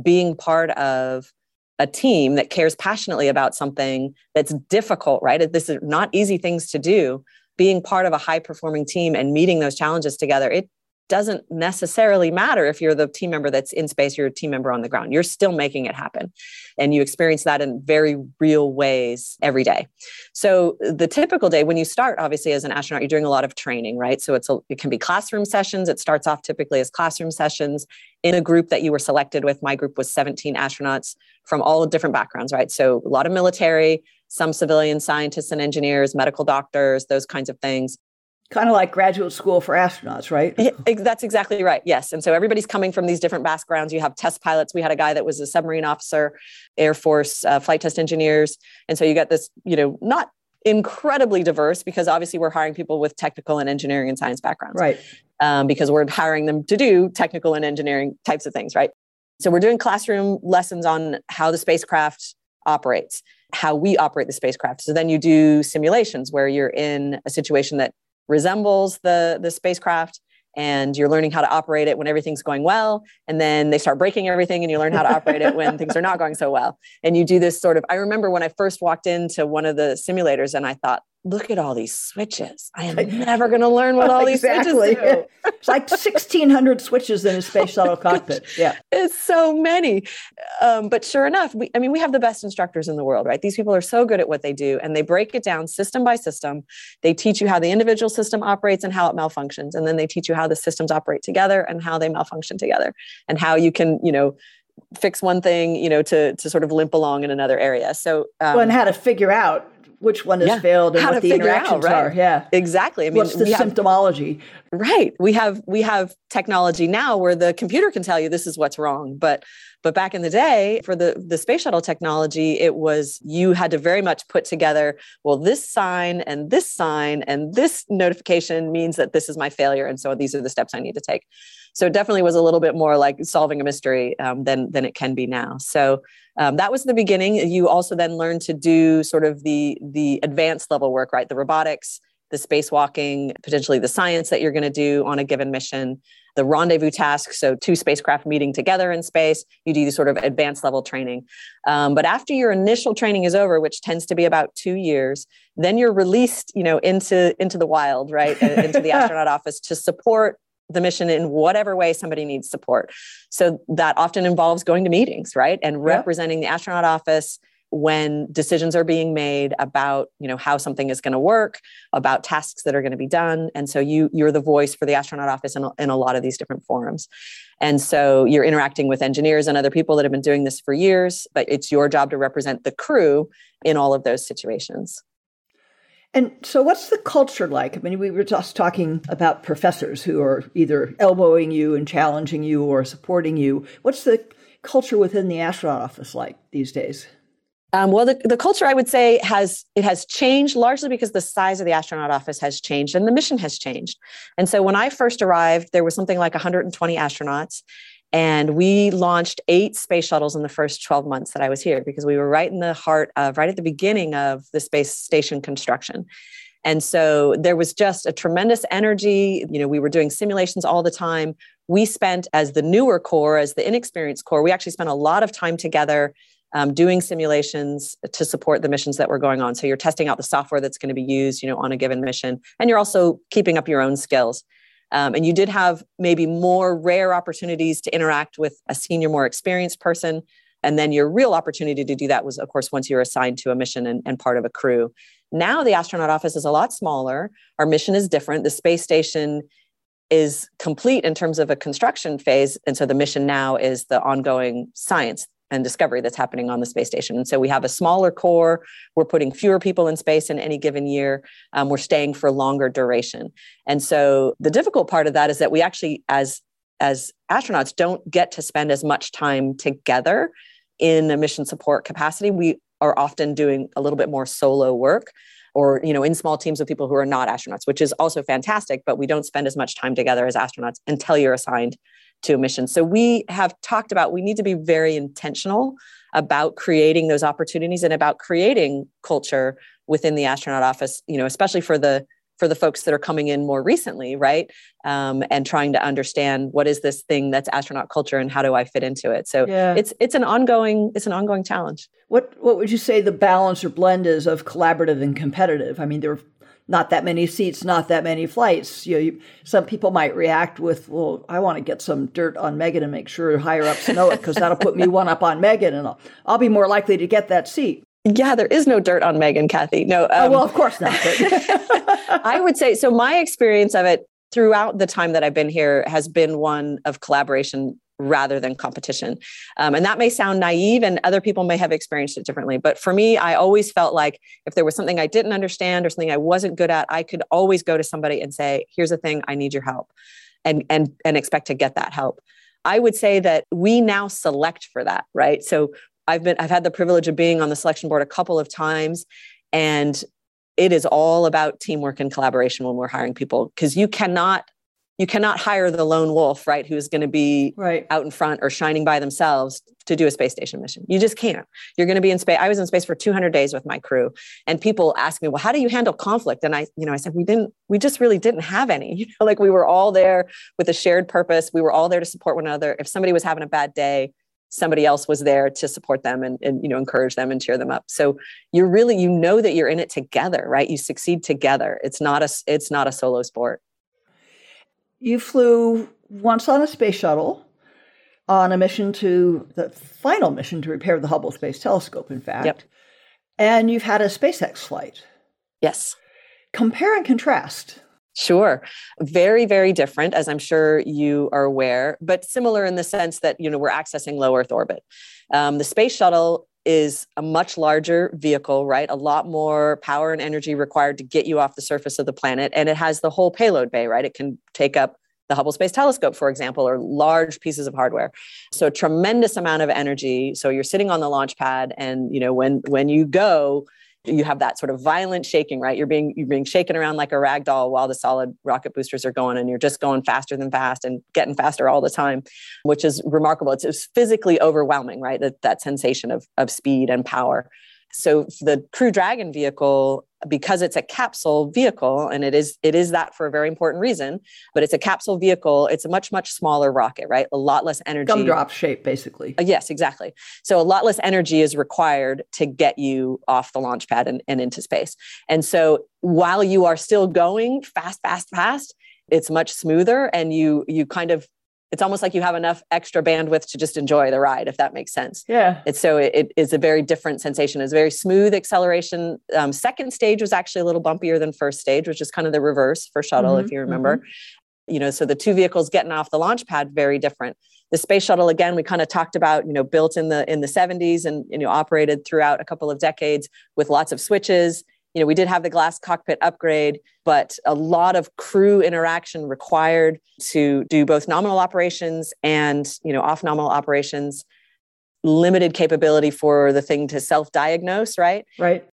being part of a team that cares passionately about something that's difficult, right? This is not easy things to do. Being part of a high-performing team and meeting those challenges together, it doesn't necessarily matter if you're the team member that's in space, you're a team member on the ground, you're still making it happen. And you experience that in very real ways every day. So the typical day when you start, obviously, as an astronaut, you're doing a lot of training, right? So it's a, it can be classroom sessions. It starts off typically as classroom sessions in a group that you were selected with. My group was seventeen astronauts from all different backgrounds, right? So a lot of military, some civilian scientists and engineers, medical doctors, those kinds of things. Kind of like graduate school for astronauts, right? That's exactly right. Yes. And so everybody's coming from these different backgrounds. You have test pilots. We had a guy that was a submarine officer, Air Force uh, flight test engineers. And so you got this, you know, not incredibly diverse, because obviously we're hiring people with technical and engineering and science backgrounds. Right. Um, because we're hiring them to do technical and engineering types of things, right? So we're doing classroom lessons on how the spacecraft operates, how we operate the spacecraft. So then you do simulations where you're in a situation that resembles the, the spacecraft, and you're learning how to operate it when everything's going well. And then they start breaking everything, and you learn how to operate it when things are not going so well. And you do this sort of, I remember when I first walked into one of the simulators and I thought, look at all these switches. I am never going to learn what all exactly. these switches do. It's like sixteen hundred switches in a space shuttle cockpit. Yeah, it's so many. Um, but sure enough, we, I mean, we have the best instructors in the world, right? These people are so good at what they do, and they break it down system by system. They teach you how the individual system operates and how it malfunctions. And then they teach you how the systems operate together and how they malfunction together, and how you can, you know, fix one thing, you know, to, to sort of limp along in another area. So, um, well, and how to figure out which one has yeah. failed and how what the interactions out, right? are. Yeah, exactly. I mean, what's the we symptomology? Have, right. We have we have technology now where the computer can tell you this is what's wrong. But but back in the day, for the, the space shuttle technology, it was you had to very much put together, well, this sign and this sign and this notification means that this is my failure. And so these are the steps I need to take. So it definitely was a little bit more like solving a mystery um, than than it can be now. So um, that was the beginning. You also then learn to do sort of the the advanced level work, right? The robotics, the spacewalking, potentially the science that you're going to do on a given mission, the rendezvous task, so two spacecraft meeting together in space, you do sort of advanced level training. Um, but after your initial training is over, which tends to be about two years, then you're released, you know, into, into the wild, right, into the astronaut office to support the mission in whatever way somebody needs support. So that often involves going to meetings, right, and representing yeah. the astronaut office when decisions are being made about, you know, how something is going to work, about tasks that are going to be done. And so you, you're the voice for the astronaut office in a, in a lot of these different forums. And so you're interacting with engineers and other people that have been doing this for years, but it's your job to represent the crew in all of those situations. And so what's the culture like? I mean, we were just talking about professors who are either elbowing you and challenging you or supporting you. What's the culture within the astronaut office like these days? Um, well, the, the culture, I would say, has it has changed largely because the size of the astronaut office has changed and the mission has changed. And so when I first arrived, there was something like one hundred twenty astronauts, and we launched eight space shuttles in the first twelve months that I was here because we were right in the heart of, right at the beginning of the space station construction. And so there was just a tremendous energy. You know, we were doing simulations all the time. We spent, as the newer core, as the inexperienced core, we actually spent a lot of time together Um, doing simulations to support the missions that were going on. So you're testing out the software that's going to be used, you know, on a given mission, and you're also keeping up your own skills. Um, and you did have maybe more rare opportunities to interact with a senior, more experienced person. And then your real opportunity to do that was, of course, once you're assigned to a mission and, and part of a crew. Now the astronaut office is a lot smaller. Our mission is different. The space station is complete in terms of a construction phase. And so the mission now is the ongoing science and discovery that's happening on the space station. And so we have a smaller core. We're putting fewer people in space in any given year. Um, we're staying for longer duration. And so the difficult part of that is that we actually, as, as astronauts, don't get to spend as much time together in a mission support capacity. We are often doing a little bit more solo work, or, you know, in small teams of people who are not astronauts, which is also fantastic, but we don't spend as much time together as astronauts until you're assigned to a mission. So we have talked about, we need to be very intentional about creating those opportunities and about creating culture within the astronaut office, you know, especially for the, for the folks that are coming in more recently, right? Um, and trying to understand what is this thing that's astronaut culture and how do I fit into it? So yeah. it's, it's an ongoing, it's an ongoing challenge. What, what would you say the balance or blend is of collaborative and competitive? I mean, there are not that many seats, not that many flights. You know, you, some people might react with, well, I want to get some dirt on Megan and make sure higher ups know it because that'll put me one up on Megan and I'll, I'll be more likely to get that seat. Yeah, there is no dirt on Megan, Kathy. No. Um, oh, well, of course not. I would say, so my experience of it throughout the time that I've been here has been one of collaboration rather than competition. Um, and that may sound naive and other people may have experienced it differently. But for me, I always felt like if there was something I didn't understand or something I wasn't good at, I could always go to somebody and say, here's the thing, I need your help, and, and, and expect to get that help. I would say that we now select for that, right? So I've been, I've had the privilege of being on the selection board a couple of times, and it is all about teamwork and collaboration when we're hiring people, because you cannot You cannot hire the lone wolf, right, who's going to be right out in front or shining by themselves to do a space station mission. You just can't. You're going to be in space. I was in space for two hundred days with my crew, and people ask me, well, how do you handle conflict? And I, you know, I said, we didn't, we just really didn't have any, you know, like we were all there with a shared purpose. We were all there to support one another. If somebody was having a bad day, somebody else was there to support them and, and, you know, encourage them and cheer them up. So you're really, you know, that you're in it together, right? You succeed together. It's not a, it's not a solo sport. You flew once on a space shuttle on a mission to, the final mission to repair the Hubble Space Telescope, in fact. Yep. And you've had a SpaceX flight. Yes. Compare and contrast. Sure. Very, very different, as I'm sure you are aware, but similar in the sense that, you know, we're accessing low Earth orbit. Um, the space shuttle is a much larger vehicle, right? A lot more power and energy required to get you off the surface of the planet. And it has the whole payload bay, right? It can take up the Hubble Space Telescope, for example, or large pieces of hardware. So a tremendous amount of energy. So you're sitting on the launch pad, and, you know, when, when you go, you have that sort of violent shaking, right? You're being, you're being shaken around like a rag doll while the solid rocket boosters are going, and you're just going faster than fast and getting faster all the time, which is remarkable. It's, it's physically overwhelming, right? That, that sensation of, of speed and power. So the Crew Dragon vehicle because it's a capsule vehicle, and it is it is that for a very important reason, but it's a capsule vehicle, it's a much, much smaller rocket, right? A lot less energy. Gumdrop shape, basically. Uh, yes, exactly. So a lot less energy is required to get you off the launch pad and, and into space. And so while you are still going fast, fast, fast, it's much smoother, and you you kind of, it's almost like you have enough extra bandwidth to just enjoy the ride, if that makes sense. Yeah. It's so it, it is a very different sensation. It's a very smooth acceleration. Um, second stage was actually a little bumpier than first stage, which is kind of the reverse for shuttle, mm-hmm. if you remember. Mm-hmm. You know, so the two vehicles getting off the launch pad, very different. The space shuttle, again, we kind of talked about, you know, built in the in the seventies and, you know, operated throughout a couple of decades with lots of switches. You know, we did have the glass cockpit upgrade, but a lot of crew interaction required to do both nominal operations and, you know, off nominal operations, limited capability for the thing to self-diagnose, right? Right.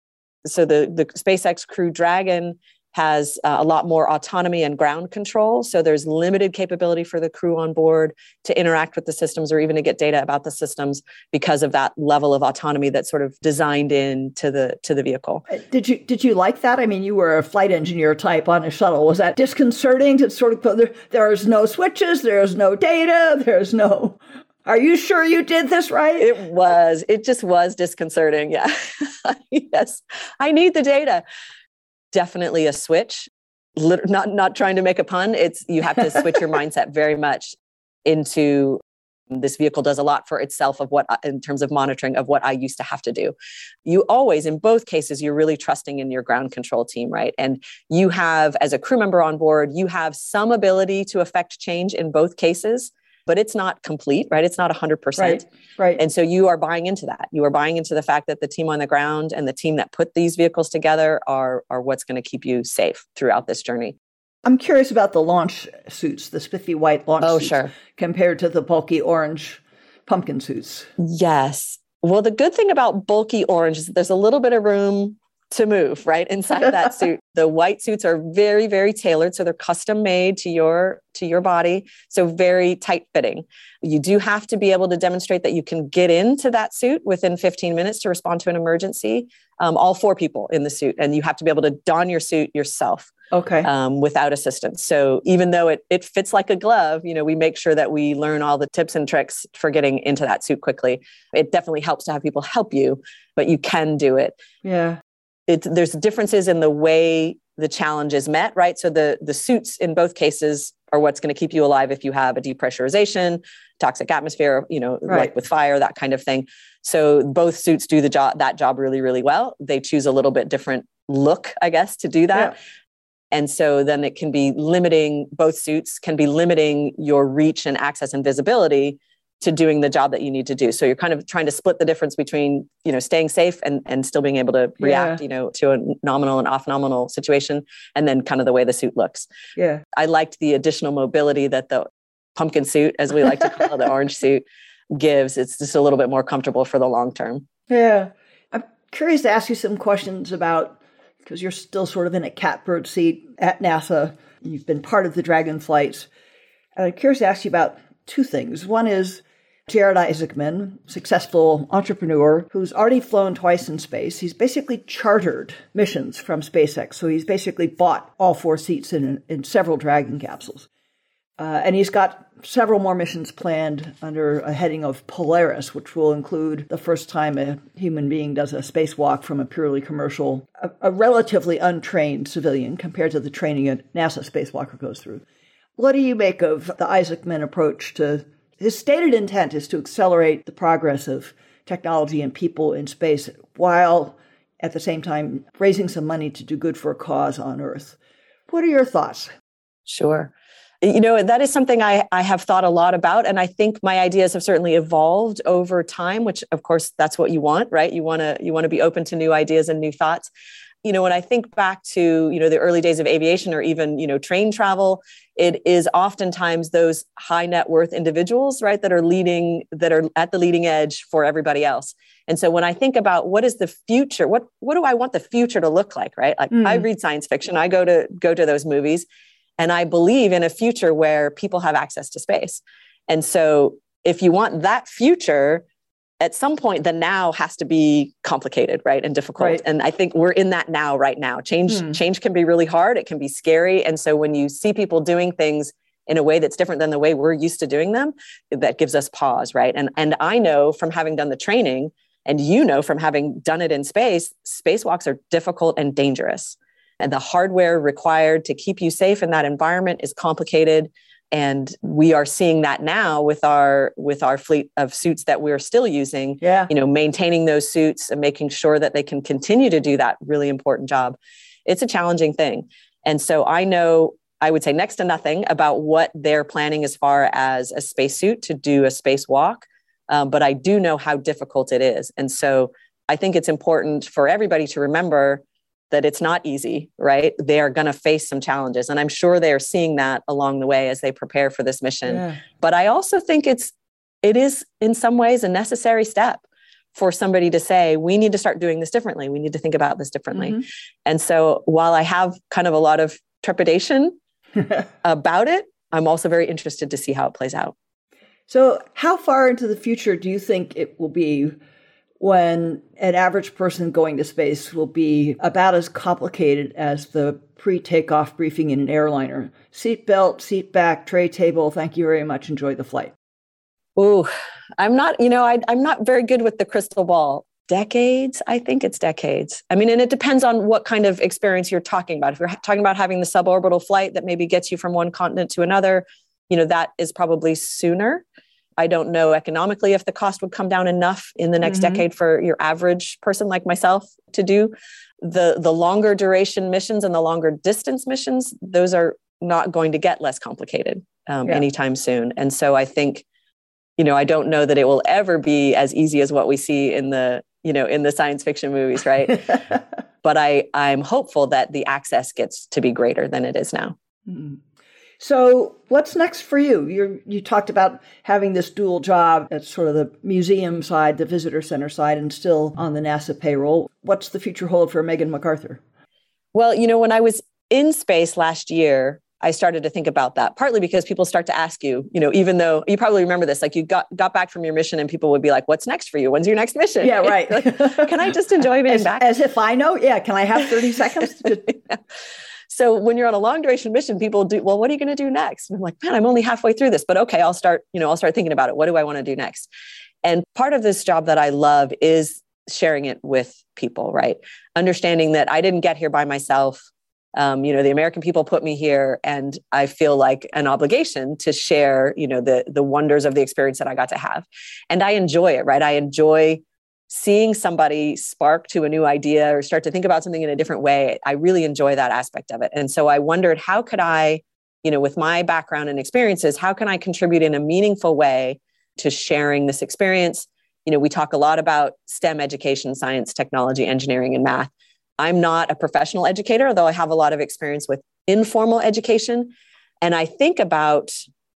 So the, the SpaceX Crew Dragon has uh, a lot more autonomy and ground control. So there's limited capability for the crew on board to interact with the systems or even to get data about the systems because of that level of autonomy that's sort of designed in to the, to the vehicle. Did you, did you like that? I mean, you were a flight engineer type on a shuttle. Was that disconcerting to sort of, there, there's no switches, there's no data, there's no... Are you sure you did this right? It was. It just was disconcerting. Yeah. Yes. I need the data. Definitely a switch, not, not trying to make a pun. It's, you have to switch your mindset very much into this vehicle does a lot for itself of what, in terms of monitoring of what I used to have to do. You always, in both cases, you're really trusting in your ground control team, right? And you have, as a crew member on board, you have some ability to affect change in both cases, but it's not complete, right? It's not one hundred percent. Right, right. And so you are buying into that. You are buying into the fact that the team on the ground and the team that put these vehicles together are, are what's going to keep you safe throughout this journey. I'm curious about the launch suits, the spiffy white launch oh, suits sure. compared to the bulky orange pumpkin suits. Yes. Well, the good thing about bulky orange is there's a little bit of room to move, right? Inside that suit. The white suits are very, very tailored. So they're custom made to your, to your body. So very tight fitting. You do have to be able to demonstrate that you can get into that suit within fifteen minutes to respond to an emergency. Um, all four people in the suit. And you have to be able to don your suit yourself. Okay. Um, without assistance. So even though it, it fits like a glove, you know, we make sure that we learn all the tips and tricks for getting into that suit quickly. It definitely helps to have people help you, but you can do it. Yeah. It, there's differences in the way the challenge is met, right? So the, the suits in both cases are what's going to keep you alive if you have a depressurization, toxic atmosphere, you know, right. like with fire, that kind of thing. So both suits do the job, that job really, really well. They choose a little bit different look, I guess, to do that. Yeah. And so then it can be limiting, both suits can be limiting your reach and access and visibility to doing the job that you need to do. So you're kind of trying to split the difference between, you know, staying safe and, and still being able to react, yeah. you know, to a nominal and off nominal situation. And then kind of the way the suit looks. Yeah. I liked the additional mobility that the pumpkin suit, as we like to call the orange suit, gives. It's just a little bit more comfortable for the long term. Yeah. I'm curious to ask you some questions about, because you're still sort of in a catbird seat at NASA. You've been part of the Dragon flights. And I'm curious to ask you about two things. One is, Jared Isaacman, successful entrepreneur who's already flown twice in space. He's basically chartered missions from SpaceX. So he's basically bought all four seats in, in several Dragon capsules. Uh, and he's got several more missions planned under a heading of Polaris, which will include the first time a human being does a spacewalk from a purely commercial, a, a relatively untrained civilian compared to the training a NASA spacewalker goes through. What do you make of the Isaacman approach to... His stated intent is to accelerate the progress of technology and people in space while at the same time raising some money to do good for a cause on Earth. What are your thoughts? Sure. You know, that is something I, I have thought a lot about. And I think my ideas have certainly evolved over time, which of course that's what you want, right? You want to you want to be open to new ideas and new thoughts. You know, when I think back to, you know, the early days of aviation or even, you know, train travel, it is oftentimes those high net worth individuals, right, that are leading, that are at the leading edge for everybody else. And so when I think about what is the future, what what do I want the future to look like, right? Like mm. I read science fiction, I go to go to those movies, and I believe in a future where people have access to space. And so if you want that future, at some point, the now has to be complicated, right? And difficult. Right. And I think we're in that now right now. Change, hmm. change can be really hard. It can be scary. And so when you see people doing things in a way that's different than the way we're used to doing them, that gives us pause, right? And, and I know from having done the training, and you know from having done it in space, spacewalks are difficult and dangerous. And the hardware required to keep you safe in that environment is complicated. And we are seeing that now with our with our fleet of suits that we're still using, yeah. you know, maintaining those suits and making sure that they can continue to do that really important job. It's a challenging thing. And so I know, I would say next to nothing about what they're planning as far as a spacesuit to do a spacewalk. Um, but I do know how difficult it is. And so I think it's important for everybody to remember that it's not easy, right? They are going to face some challenges. And I'm sure they are seeing that along the way as they prepare for this mission. Yeah. But I also think it's, it is in some ways a necessary step for somebody to say, we need to start doing this differently. We need to think about this differently. Mm-hmm. And so while I have kind of a lot of trepidation about it, I'm also very interested to see how it plays out. So how far into the future do you think it will be when an average person going to space will be about as complicated as the pre-takeoff briefing in an airliner? Seat belt, seat back, tray table, thank you very much, enjoy the flight. Oh, I'm not, you know, I, I'm not very good with the crystal ball. Decades? I think it's decades. I mean, and it depends on what kind of experience you're talking about. If you're talking about having the suborbital flight that maybe gets you from one continent to another, you know, that is probably sooner. I don't know economically if the cost would come down enough in the next mm-hmm. decade for your average person like myself to do. The the longer duration missions and the longer distance missions, those are not going to get less complicated um, yeah. anytime soon. And so I think, you know, I don't know that it will ever be as easy as what we see in the, you know, in the science fiction movies, right? But I, I'm hopeful that the access gets to be greater than it is now. Mm-hmm. So what's next for you? You you talked about having this dual job at sort of the museum side, the visitor center side, and still on the NASA payroll. What's the future hold for Megan McArthur? Well, you know, when I was in space last year, I started to think about that, partly because people start to ask you, you know, even though you probably remember this, like you got, got back from your mission and people would be like, what's next for you? When's your next mission? Yeah, right. Like, can I just enjoy being as, back? As if I know. Yeah. Can I have thirty seconds? To- yeah. So when you're on a long duration mission, people do, well, what are you going to do next? And I'm like, man, I'm only halfway through this, but okay, I'll start, you know, I'll start thinking about it. What do I want to do next? And part of this job that I love is sharing it with people, right? Understanding that I didn't get here by myself. Um, you know, the American people put me here, and I feel like an obligation to share, you know, the, the wonders of the experience that I got to have. And I enjoy it, right? I enjoy seeing somebody spark to a new idea or start to think about something in a different way. I really enjoy that aspect of it. And so I wondered, how could I, you know, with my background and experiences, how can I contribute in a meaningful way to sharing this experience? You know, we talk a lot about STEM education, science, technology, engineering, and math. I'm not a professional educator, although I have a lot of experience with informal education. And I think about,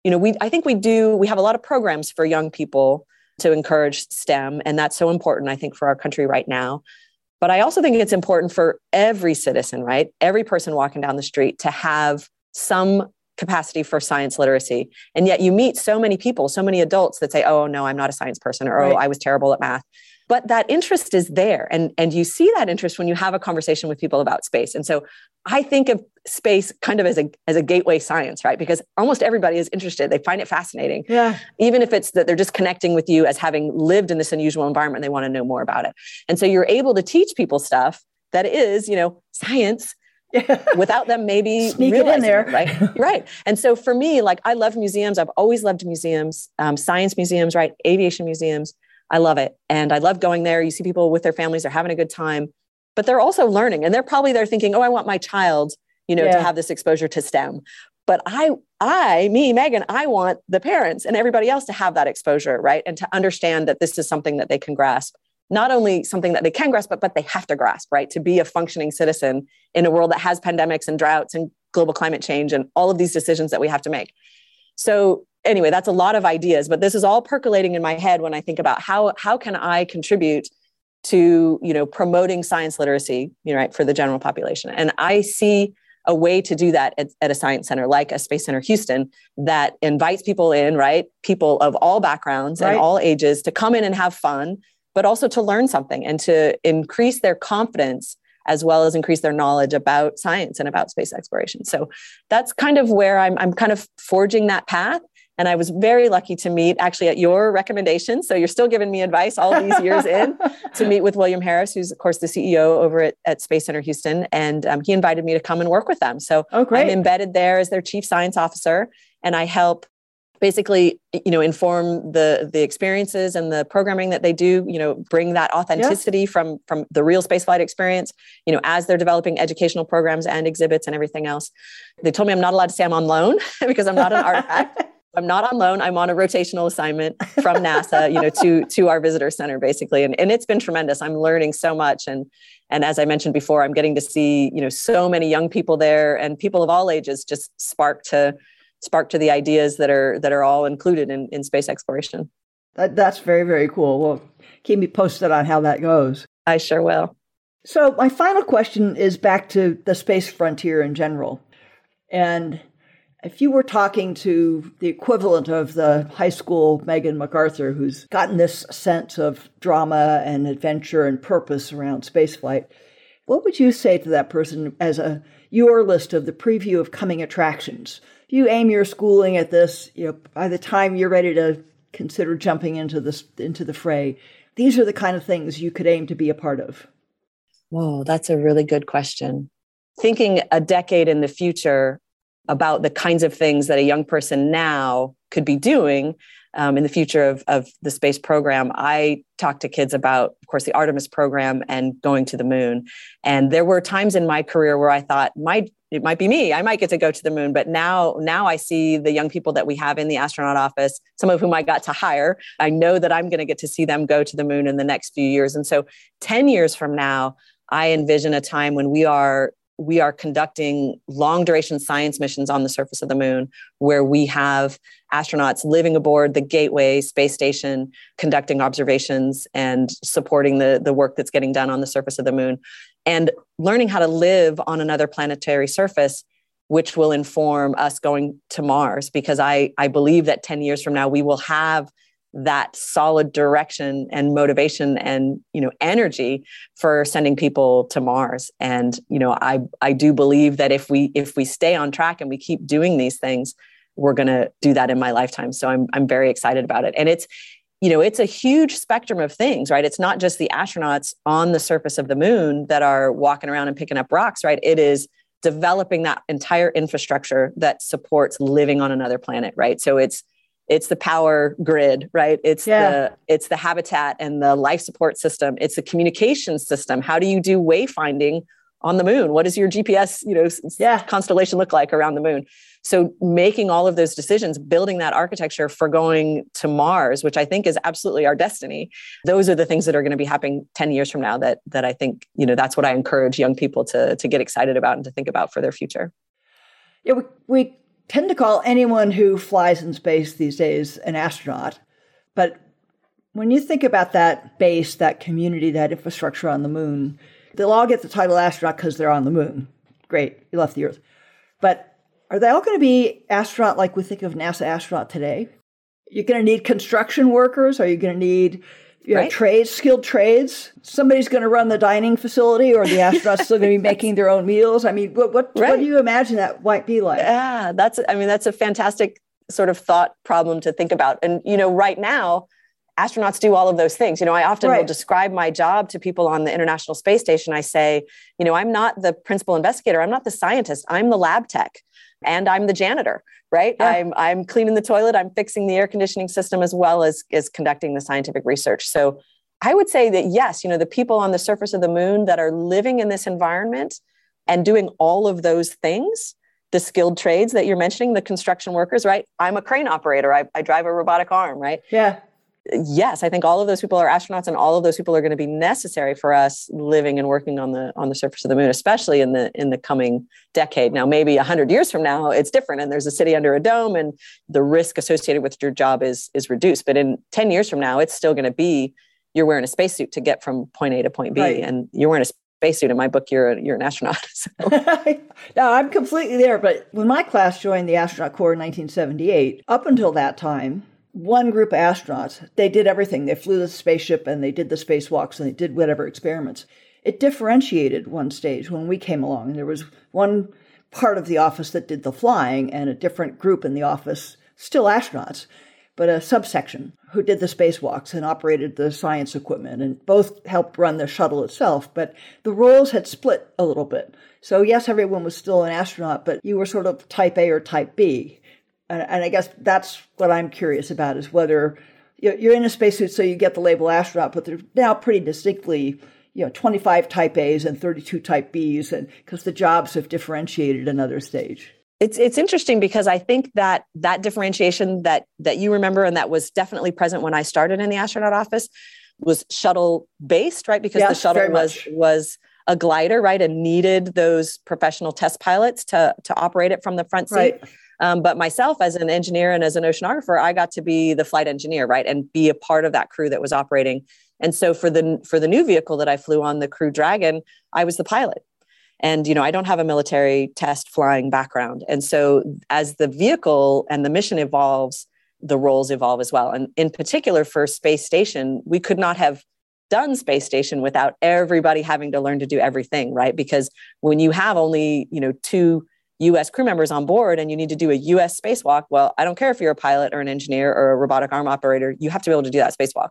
you know, we, I think we do, we have a lot of programs for young people to encourage STEM. And that's so important, I think, for our country right now. But I also think it's important for every citizen, right? Every person walking down the street to have some capacity for science literacy. And yet you meet so many people, so many adults that say, oh, no, I'm not a science person, or right. oh, I was terrible at math. But that interest is there. And, and you see that interest when you have a conversation with people about space. And so I think of space kind of as a, as a gateway science, right? Because almost everybody is interested. They find it fascinating. Yeah. Even if it's that they're just connecting with you as having lived in this unusual environment, they want to know more about it. And so you're able to teach people stuff that is, you know, science without them maybe sneak it in there. It, right. Right. And so for me, like, I love museums. I've always loved museums, um, science museums, right? Aviation museums. I love it. And I love going there. You see people with their families, they're having a good time, but they're also learning. And they're probably, they're thinking, oh, I want my child, you know, yeah. to have this exposure to STEM. But I, I, me, Megan, I want the parents and everybody else to have that exposure, right? And to understand that this is something that they can grasp, not only something that they can grasp, but, but they have to grasp, right? To be a functioning citizen in a world that has pandemics and droughts and global climate change and all of these decisions that we have to make. So anyway, that's a lot of ideas, but this is all percolating in my head when I think about how how can I contribute to, you know, promoting science literacy, you know, right, for the general population. And I see a way to do that at, at a science center, like a Space Center Houston, that invites people in, right? People of all backgrounds right. and all ages to come in and have fun, but also to learn something and to increase their confidence as well as increase their knowledge about science and about space exploration. So that's kind of where I'm, I'm kind of forging that path. And I was very lucky to meet actually at your recommendation. So you're still giving me advice all these years in to meet with William Harris, who's of course the C E O over at, at Space Center Houston. And um, he invited me to come and work with them. So oh, great. I'm embedded there as their chief science officer. And I help basically, you know, inform the, the experiences and the programming that they do, you know, bring that authenticity yeah. from, from the real spaceflight experience, you know, as they're developing educational programs and exhibits and everything else. They told me I'm not allowed to say I'm on loan because I'm not an artifact. I'm not on loan. I'm on a rotational assignment from NASA, you know, to, to our visitor center basically. And, and it's been tremendous. I'm learning so much. And, and as I mentioned before, I'm getting to see, you know, so many young people there and people of all ages just spark to, spark to the ideas that are that are all included in, in space exploration. That, that's very, very cool. Well, keep me posted on how that goes. I sure will. So my final question is back to the space frontier in general. And if you were talking to the equivalent of the high school Megan McArthur, who's gotten this sense of drama and adventure and purpose around spaceflight, what would you say to that person as a your list of the preview of coming attractions? If you aim your schooling at this, you know, by the time you're ready to consider jumping into this into the fray, these are the kind of things you could aim to be a part of. Whoa, that's a really good question. Thinking a decade in the future about the kinds of things that a young person now could be doing um, in the future of, of the space program, I talked to kids about, of course, the Artemis program and going to the moon. And there were times in my career where I thought, my it might be me. I might get to go to the moon. But now, now I see the young people that we have in the astronaut office, some of whom I got to hire. I know that I'm going to get to see them go to the moon in the next few years. And so ten years from now, I envision a time when we are we are conducting long duration science missions on the surface of the moon, where we have astronauts living aboard the Gateway Space Station, conducting observations and supporting the, the work that's getting done on the surface of the moon, and learning how to live on another planetary surface, which will inform us going to Mars, because I, I believe that ten years from now, we will have that solid direction and motivation and, you know, energy for sending people to Mars. And, you know, I, I do believe that if we, if we stay on track and we keep doing these things, we're going to do that in my lifetime. So I'm, I'm very excited about it. And it's, you know, it's a huge spectrum of things, right? It's not just the astronauts on the surface of the moon that are walking around and picking up rocks, right? It is developing that entire infrastructure that supports living on another planet, right? So it's, it's the power grid, right? It's yeah. the it's the habitat and the life support system. It's the communication system. How do you do wayfinding on the moon? What does your G P S, you know, yeah. constellation look like around the moon? So making all of those decisions, building that architecture for going to Mars, which I think is absolutely our destiny. Those are the things that are going to be happening ten years from now that that I think, you know, that's what I encourage young people to to get excited about and to think about for their future. Yeah, we, we tend to call anyone who flies in space these days an astronaut. But when you think about that base, that community, that infrastructure on the moon, they'll all get the title astronaut because they're on the moon. Great, you left the Earth. But are they all going to be astronaut like we think of NASA astronaut today? You're going to need construction workers. Are you going to need you know, right. trades, skilled trades? Somebody's going to run the dining facility, or the astronauts still going to be making their own meals. I mean, what what, right. what do you imagine that might be like? Yeah, that's. I mean, that's a fantastic sort of thought problem to think about. And you know, right now, astronauts do all of those things. You know, I often right. will describe my job to people on the International Space Station. I say, you know, I'm not the principal investigator. I'm not the scientist. I'm the lab tech, and I'm the janitor, right? Yeah. I'm I'm cleaning the toilet. I'm fixing the air conditioning system as well as, as conducting the scientific research. So I would say that, yes, you know, the people on the surface of the moon that are living in this environment and doing all of those things, the skilled trades that you're mentioning, the construction workers, right? I'm a crane operator. I, I drive a robotic arm, right? Yeah. Yes, I think all of those people are astronauts, and all of those people are going to be necessary for us living and working on the on the surface of the moon, especially in the in the coming decade. Now, maybe one hundred years from now, it's different, and there's a city under a dome, and the risk associated with your job is is reduced. But in ten years from now, it's still going to be you're wearing a spacesuit to get from point A to point B, right. and you're wearing a spacesuit. In my book, you're a, you're an astronaut. So. No, I'm completely there. But when my class joined the astronaut corps in nineteen seventy-eight, up until that time, one group of astronauts, they did everything. They flew the spaceship and they did the spacewalks and they did whatever experiments. It differentiated one stage when we came along. There was one part of the office that did the flying and a different group in the office, still astronauts, but a subsection who did the spacewalks and operated the science equipment, and both helped run the shuttle itself. But the roles had split a little bit. So yes, everyone was still an astronaut, but you were sort of type A or type B. And, and I guess that's what I'm curious about, is whether you're in a spacesuit, so you get the label astronaut, but they're now pretty distinctly, you know, twenty-five type A's and thirty-two type B's, and because the jobs have differentiated another stage. It's it's interesting because I think that that differentiation that that you remember and that was definitely present when I started in the astronaut office was shuttle based, right? Because yes, the shuttle was much. was a glider, right, and needed those professional test pilots to to operate it from the front seat. Right. Um, but myself, as an engineer and as an oceanographer, I got to be the flight engineer, right, and be a part of that crew that was operating. And so for the for the new vehicle that I flew on, the Crew Dragon, I was the pilot. And, you know, I don't have a military test flying background. And so as the vehicle and the mission evolves, the roles evolve as well. And in particular for Space Station, we could not have done Space Station without everybody having to learn to do everything, right? Because when you have only, you know, two U S crew members on board and you need to do a U S spacewalk, well, I don't care if you're a pilot or an engineer or a robotic arm operator, you have to be able to do that spacewalk.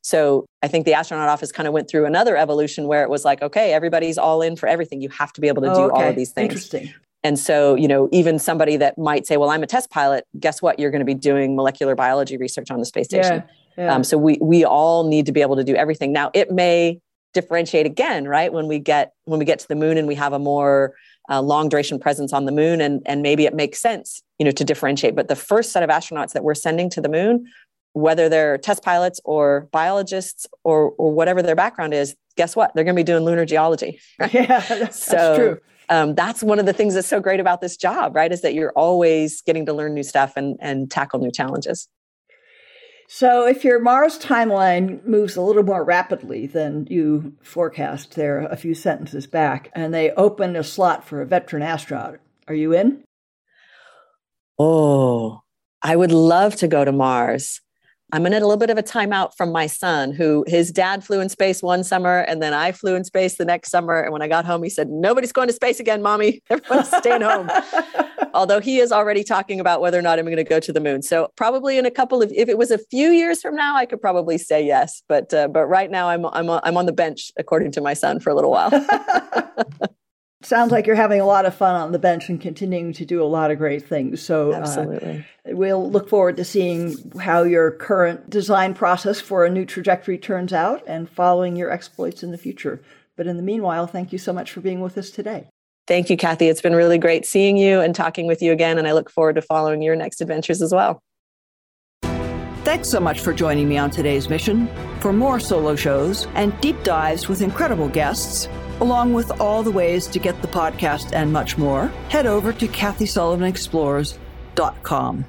So I think the astronaut office kind of went through another evolution where it was like, okay, everybody's all in for everything. You have to be able to do oh, okay. all of these things. Interesting. And so, you know, even somebody that might say, well, I'm a test pilot, guess what? You're going to be doing molecular biology research on the space station. Yeah, yeah. Um, so we we all need to be able to do everything. Now, it may differentiate again, right? When we get when we get to the moon and we have a more uh, long duration presence on the moon, and and maybe it makes sense, you know, to differentiate. But the first set of astronauts that we're sending to the moon, whether they're test pilots or biologists or or whatever their background is, guess what? They're going to be doing lunar geology. Yeah, that's, so, that's true. Um, that's one of the things that's so great about this job, right? Is that you're always getting to learn new stuff and, and tackle new challenges. So if your Mars timeline moves a little more rapidly than you forecast there a few sentences back, and they open a slot for a veteran astronaut, are you in? Oh, I would love to go to Mars. I'm in a little bit of a timeout from my son, who his dad flew in space one summer, and then I flew in space the next summer. And when I got home, he said, nobody's going to space again, Mommy. Everyone's staying home. Although he is already talking about whether or not I'm going to go to the moon. So probably in a couple of, if it was a few years from now, I could probably say yes. But uh, but right now I'm I'm I'm on the bench, according to my son, for a little while. Sounds like you're having a lot of fun on the bench and continuing to do a lot of great things. So absolutely, uh, we'll look forward to seeing how your current design process for a new trajectory turns out and following your exploits in the future. But in the meanwhile, thank you so much for being with us today. Thank you, Kathy. It's been really great seeing you and talking with you again. And I look forward to following your next adventures as well. Thanks so much for joining me on today's mission. For more solo shows and deep dives with incredible guests, along with all the ways to get the podcast and much more, head over to Kathy Sullivan Explores dot com.